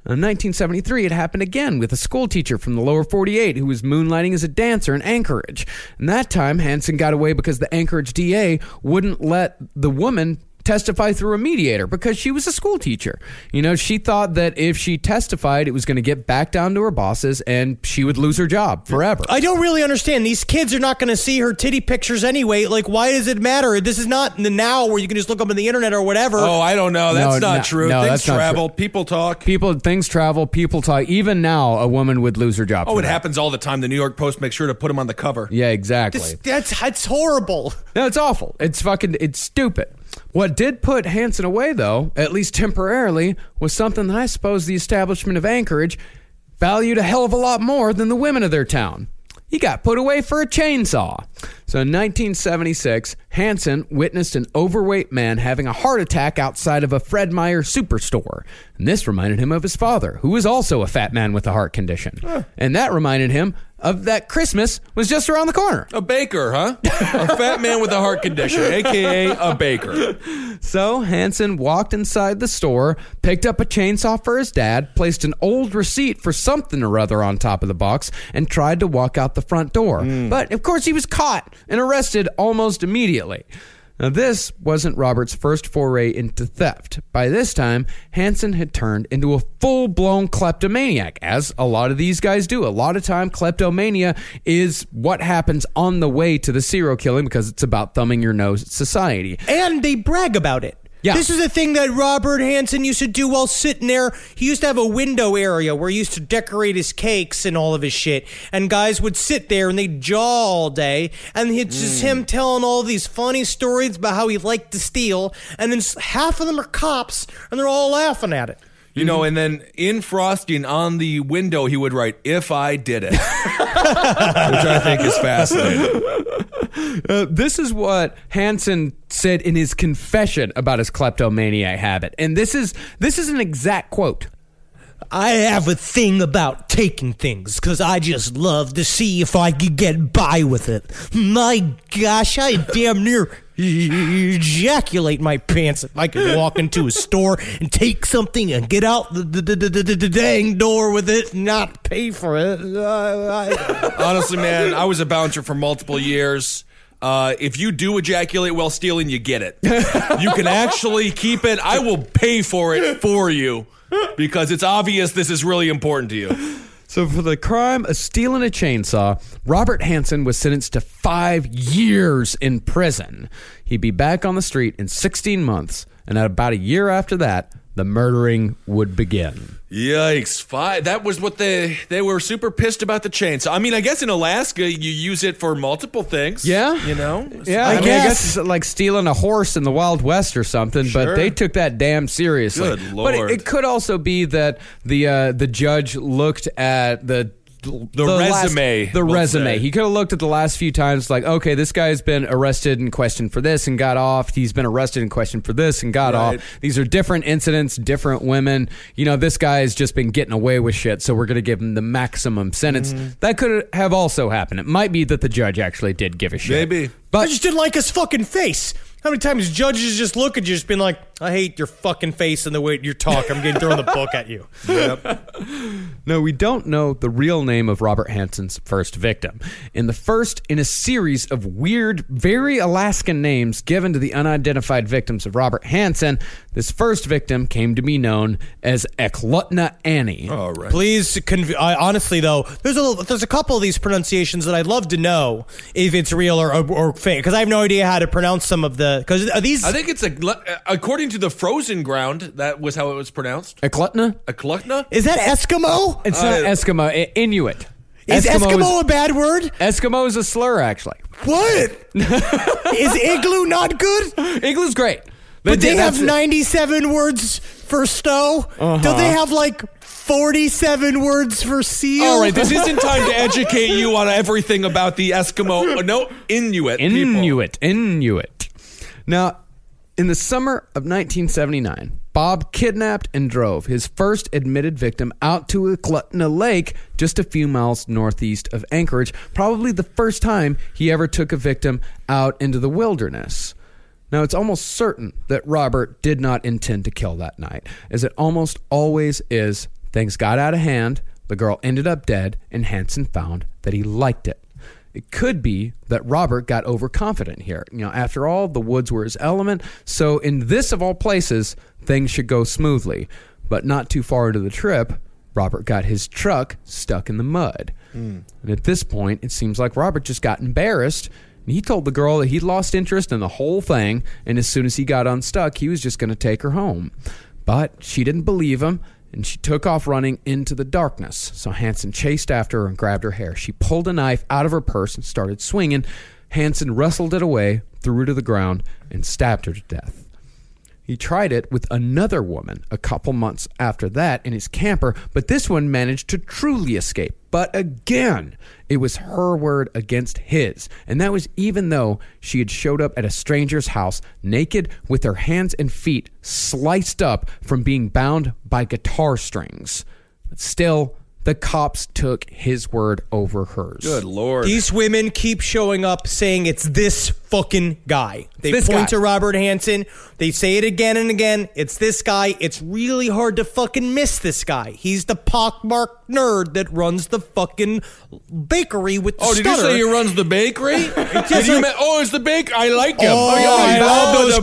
In 1973, it happened again with a school teacher from the lower 48 who was moonlighting as a dancer in Anchorage. And that time, Hansen got away because the Anchorage DA wouldn't let the woman testify through a mediator because she was a school teacher. You know, she thought that if she testified, it was going to get back down to her bosses and she would lose her job forever. I don't really understand. These kids are not going to see her titty pictures anyway. Like, why does it matter? This is not the now where you can just look up on the internet or whatever. Oh, I don't know. That's not true. Things travel. People talk. Things travel. People talk. Even now, a woman would lose her job. Oh, it happens all the time. The New York Post makes sure to put them on the cover. Yeah, exactly. That's horrible. No, it's awful. It's stupid. What did put Hansen away, though, at least temporarily, was something that I suppose the establishment of Anchorage valued a hell of a lot more than the women of their town. He got put away for a chainsaw. So in 1976, Hansen witnessed an overweight man having a heart attack outside of a Fred Meyer superstore. And this reminded him of his father, who was also a fat man with a heart condition. Huh. And that reminded him of that Christmas was just around the corner. A baker, huh? A fat man with a heart condition, a.k.a. a baker. So Hansen walked inside the store, picked up a chainsaw for his dad, placed an old receipt for something or other on top of the box, and tried to walk out the front door. But, of course, he was caught and arrested almost immediately. Now, this wasn't Robert's first foray into theft. By this time, Hansen had turned into a full-blown kleptomaniac, as a lot of these guys do. A lot of time, kleptomania is what happens on the way to the serial killing because it's about thumbing your nose at society. And they brag about it. Yeah. This is a thing that Robert Hansen used to do while sitting there. He used to have a window area where he used to decorate his cakes and all of his shit. And guys would sit there and they'd jaw all day. And it's just him telling all these funny stories about how he liked to steal. And then half of them are cops and they're all laughing at it. You know, and then in frosting on the window, he would write, "If I did it," which I think is fascinating. This is what Hansen said in his confession about his kleptomaniac habit. And this is an exact quote. "I have a thing about taking things because I just love to see if I could get by with it. My gosh, I damn near ejaculate my pants if I could walk into a store and take something and get out the dang door with it and not pay for it." Honestly, man, I was a bouncer for multiple years. If you do ejaculate while stealing, you get it. You can actually keep it. I will pay for it for you because it's obvious this is really important to you. So for the crime of stealing a chainsaw, Robert Hansen was sentenced to 5 years in prison. He'd be back on the street in 16 months, and at about a year after that, the murdering would begin. Yikes. Five. That was what they were super pissed about, the chainsaw. I mean, I guess in Alaska, you use it for multiple things. Yeah. You know? Yeah, I guess it's like stealing a horse in the Wild West or something, sure. But they took that damn seriously. Good Lord. But it could also be that the judge looked at the resume. He could have looked at the last few times like, okay, this guy's been arrested and questioned for this and got off. He's been arrested and questioned for this and got off. These are different incidents, different women. You know, this guy's just been getting away with shit, so we're going to give him the maximum sentence. Mm-hmm. That could have also happened. It might be that the judge actually did give a shit. Maybe. But I just didn't like his fucking face. How many times judges just look at you just being like, I hate your fucking face and the way you talk. I'm going to throw the book at you. Yep. No, we don't know the real name of Robert Hansen's first victim. In a series of weird, very Alaskan names given to the unidentified victims of Robert Hansen, this first victim came to be known as Eklutna Annie. All right. Please, honestly, though, there's a couple of these pronunciations that I'd love to know if it's real or fake, because I have no idea how to pronounce some of the... Because these, I think it's according to The Frozen Ground, that was how it was pronounced. Eklutna? Eklutna? Is that Eskimo? It's not Eskimo. Inuit. Is Eskimo a bad word? Eskimo is a slur, actually. What? Is igloo not good? Igloo's great. But they have 97 words for snow. Uh-huh. Don't they have like 47 words for seal? All right, this isn't time to educate you on everything about the Eskimo. No, Inuit people. Now, in the summer of 1979, Bob kidnapped and drove his first admitted victim out to Eklutna Lake, just a few miles northeast of Anchorage, probably the first time he ever took a victim out into the wilderness. Now, it's almost certain that Robert did not intend to kill that night, as it almost always is. Things got out of hand, the girl ended up dead, and Hansen found that he liked it. It could be that Robert got overconfident here. You know, after all, the woods were his element. So in this, of all places, things should go smoothly. But not too far into the trip, Robert got his truck stuck in the mud. Mm. And at this point, it seems like Robert just got embarrassed. And he told the girl that he'd lost interest in the whole thing. And as soon as he got unstuck, he was just going to take her home. But she didn't believe him. And she took off running into the darkness. So Hansen chased after her and grabbed her hair. She pulled a knife out of her purse and started swinging. Hansen wrestled it away, threw her to the ground, and stabbed her to death. He tried it with another woman a couple months after that in his camper, but this one managed to truly escape. But again, it was her word against his. And that was even though she had showed up at a stranger's house naked with her hands and feet sliced up from being bound by guitar strings. But still, The cops took his word over hers. Good Lord. These women keep showing up saying it's this fucking guy. They point to Robert Hansen. They say it again and again. It's this guy. It's really hard to fucking miss this guy. He's the pockmarked nerd that runs the fucking bakery with the stutter. Oh, did you say he runs the bakery? It's the bakery. I like him. Oh, yeah, I love those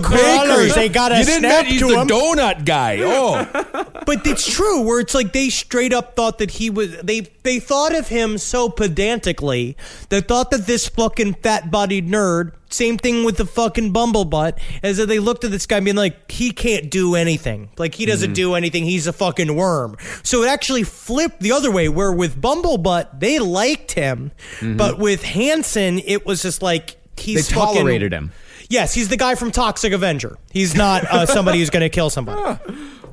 bakers. They got a snap to him. You didn't he's the donut guy. Oh. But it's true where it's like they straight up thought that he was... They thought of him so pedantically. They thought that this fucking fat-bodied nerd... Same thing with the fucking bumblebutt, as if they looked at this guy being like, he can't do anything. Like, he doesn't do anything. He's a fucking worm. So it actually flipped the other way, where with bumblebutt, they liked him. Mm-hmm. But with Hansen, it was just like, he's fucking... They tolerated him. Yes, he's the guy from Toxic Avenger. He's not somebody who's going to kill somebody.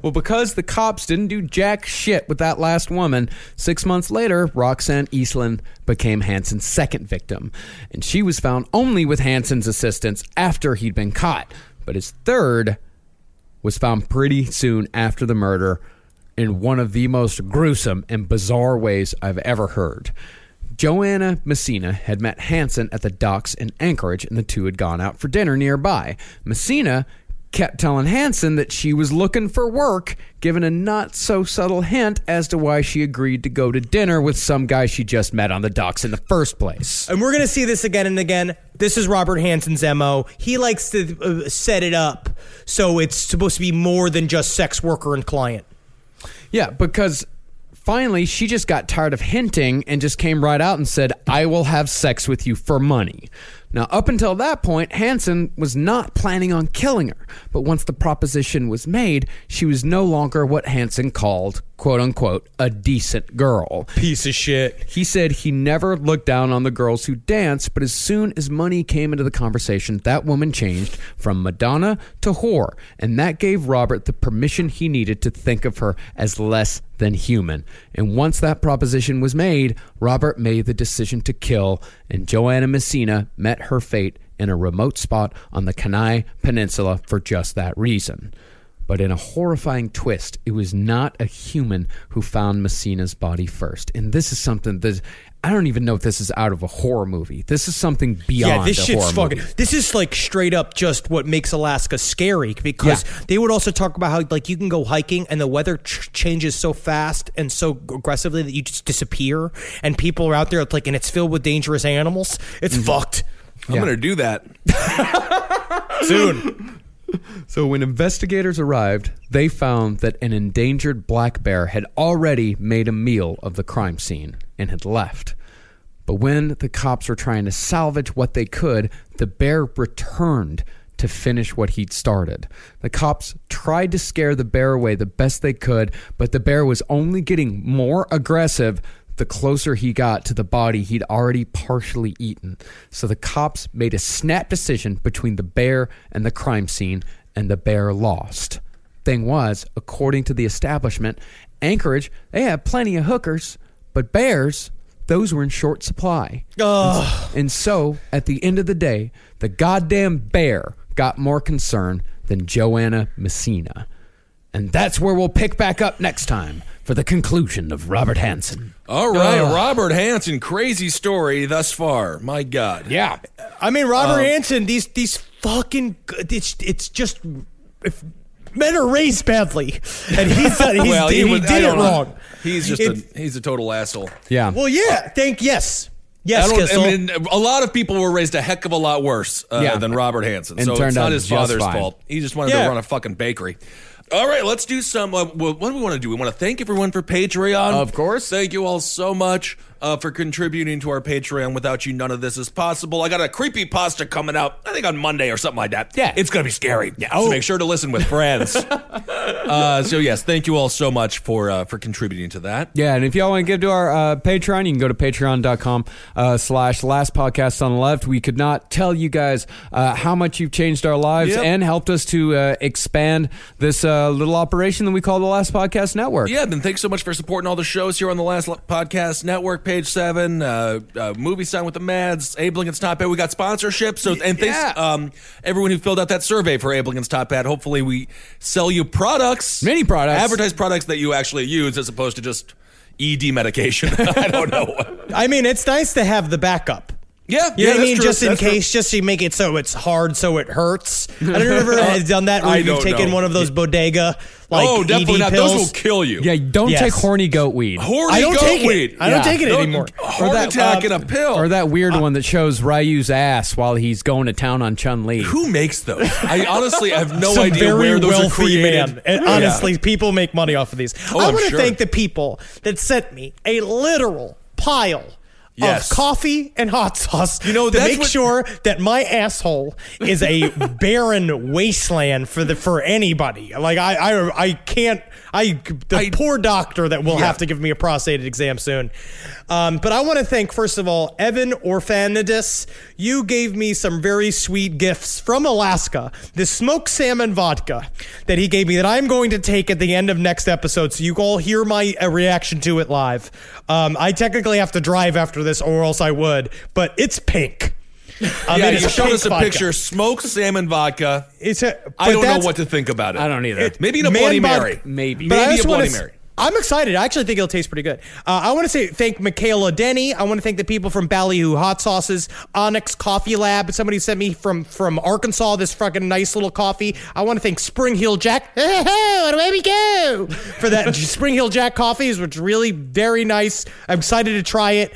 Well, because the cops didn't do jack shit with that last woman, 6 months later, Roxanne Eastland became Hansen's second victim. And she was found only with Hansen's assistance after he'd been caught. But his third was found pretty soon after the murder in one of the most gruesome and bizarre ways I've ever heard. Joanna Messina had met Hansen at the docks in Anchorage, and the two had gone out for dinner nearby. Messina kept telling Hansen that she was looking for work, giving a not-so-subtle hint as to why she agreed to go to dinner with some guy she just met on the docks in the first place. And we're going to see this again and again. This is Robert Hansen's MO. He likes to set it up so it's supposed to be more than just sex worker and client. Yeah, because... Finally, she just got tired of hinting and just came right out and said, I will have sex with you for money. Now, up until that point, Hansen was not planning on killing her. But once the proposition was made, she was no longer what Hansen called, quote unquote, a decent girl. Piece of shit. He said he never looked down on the girls who danced, but as soon as money came into the conversation, that woman changed from Madonna to whore. And that gave Robert the permission he needed to think of her as less than human. And once that proposition was made, Robert made the decision to kill, and Joanna Messina met her fate in a remote spot on the Kenai Peninsula for just that reason. But in a horrifying twist, it was not a human who found Messina's body first. And this is something that I don't even know if this is out of a horror movie. This is something beyond this a shit's horror fucking, movie. This is like straight up just what makes Alaska scary, because they would also talk about how like you can go hiking and the weather changes so fast and so aggressively that you just disappear, and people are out there like, and it's filled with dangerous animals. It's fucked. I'm going to do that. Soon. So when investigators arrived, they found that an endangered black bear had already made a meal of the crime scene and had left. But when the cops were trying to salvage what they could, the bear returned to finish what he'd started. The cops tried to scare the bear away the best they could, but the bear was only getting more aggressive the closer he got to the body he'd already partially eaten. So the cops made a snap decision between the bear and the crime scene, and the bear lost. Thing was, according to the establishment, Anchorage, they had plenty of hookers, but bears, those were in short supply. Oh. And so, at the end of the day, the goddamn bear got more concerned than Joanna Messina. And that's where we'll pick back up next time for the conclusion of Robert Hansen. All right, Robert Hansen, crazy story thus far. My God. Yeah. I mean, Robert Hansen, these fucking... It's just... If men are raised badly, and he did it wrong. He's a total asshole. Yeah. Well, yeah. Yes, Kissel. I mean, a lot of people were raised a heck of a lot worse than Robert Hansen, and so it's not his father's fault. He just wanted to run a fucking bakery. All right, let's do some... what do we want to do? We want to thank everyone for Patreon. Of course. Thank you all so much for contributing to our Patreon. Without you, none of this is possible. I got a creepypasta coming out, I think on Monday or something like that. Yeah. It's going to be scary. Yeah. So make sure to listen with friends. So, yes, thank you all so much for contributing to that. Yeah, and if y'all want to give to our Patreon, you can go to patreon.com /lastpodcast on the left. We could not tell you guys how much you've changed our lives and helped us to expand this little operation that we call the Last Podcast Network. Yeah, then thanks so much for supporting all the shows here on the Last Podcast Network. Page 7, Movie Sound with the Mads, Abe Lincoln's Top Hat. We got sponsorships. So, and thanks everyone who filled out that survey for Abe Lincoln's Top Hat. Hopefully we sell you products. Many products. Advertise products that you actually use as opposed to just... ED medication. I don't know. I mean, it's nice to have the backup. Yeah, you know what I mean? True. Just in case, just to make it so it's hard, so it hurts. I don't remember I've done that where you've taken one of those bodega, like, oh, definitely ED not. Pills. Those will kill you. Yeah, don't take horny goat weed. Horny goat weed. I don't take it anymore. Heart attack in a pill. Or that weird one that shows Ryu's ass while he's going to town on Chun-Li. Who makes those? I honestly have no idea where those are created. And honestly, people make money off of these. Oh, I want to thank the people that sent me a literal pile of coffee and hot sauce to make sure that my asshole is a barren wasteland for anybody. Like, I can't... The poor doctor that will have to give me a prostate exam soon. But I want to thank, first of all, Evan Orfanidis. You gave me some very sweet gifts from Alaska. The smoked salmon vodka that he gave me that I'm going to take at the end of next episode so you all hear my reaction to it live. I technically have to drive after this or else I would, but it's pink. You showed us a picture, smoked salmon vodka. I don't know what to think about it. I don't either. Maybe in a Bloody Mary. Maybe a Bloody Mary. I'm excited. I actually think it'll taste pretty good. I want to thank Michaela Denny. I want to thank the people from Ballyhoo Hot Sauces, Onyx Coffee Lab. Somebody sent me from Arkansas this fucking nice little coffee. I want to thank Spring Hill Jack. Where do we go? For that Spring Hill Jack coffees, which is really very nice. I'm excited to try it.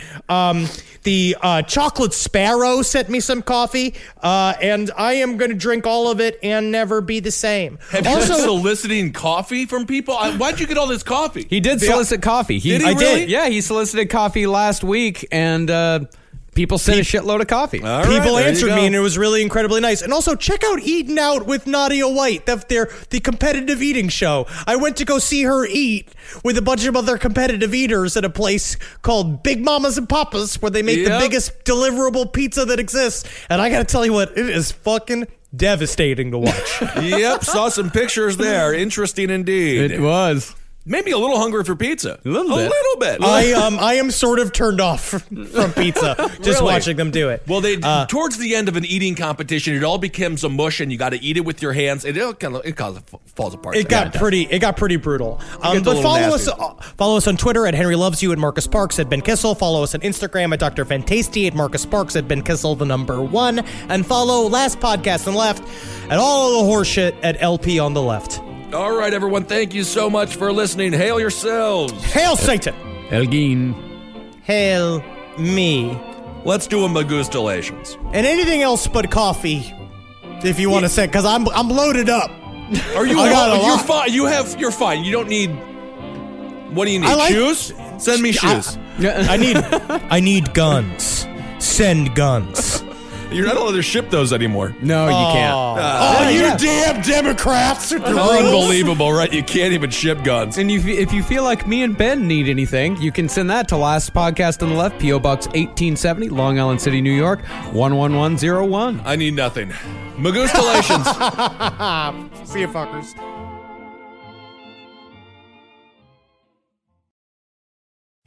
The Chocolate Sparrow sent me some coffee, and I am going to drink all of it and never be the same. Have you been soliciting coffee from people? Why'd you get all this coffee? He did solicit coffee. Did he really? Yeah, he solicited coffee last week, and... people sent a shitload of coffee. All people right, answered me, and it was really incredibly nice. And also, check out Eating Out with Nadia White, the competitive eating show. I went to go see her eat with a bunch of other competitive eaters at a place called Big Mamas and Papas, where they make the biggest deliverable pizza that exists. And I got to tell you what, it is fucking devastating to watch. Saw some pictures there. Interesting indeed. It was. Maybe a little hungry for pizza. A little bit. I am sort of turned off from pizza just watching them do it. Well, towards the end of an eating competition, it all becomes a mush, and you got to eat it with your hands. It falls apart. It got pretty brutal. But follow us on Twitter at Henry Loves You and Marcus Parks at Ben Kissel. Follow us on Instagram at Dr. Fantasty at Marcus Parks at Ben Kissel #1, and follow Last Podcast on Left and all the horseshit at LP on the Left. All right, everyone. Thank you so much for listening. Hail yourselves. Hail Satan. Elgin. Hail me. Let's do a Magustalations. And anything else but coffee, if you want to say, because I'm loaded up. Are you? You're fine. You're fine. You don't need. What do you need? Shoes? Send me shoes. I need guns. Send guns. You're not allowed to ship those anymore. No, you can't. Damn Democrats! You're unbelievable, right? You can't even ship guns. And if you feel like me and Ben need anything, you can send that to Last Podcast on the Left, P.O. Box 1870, Long Island City, New York, 11101. I need nothing. Magustalations. See you, fuckers.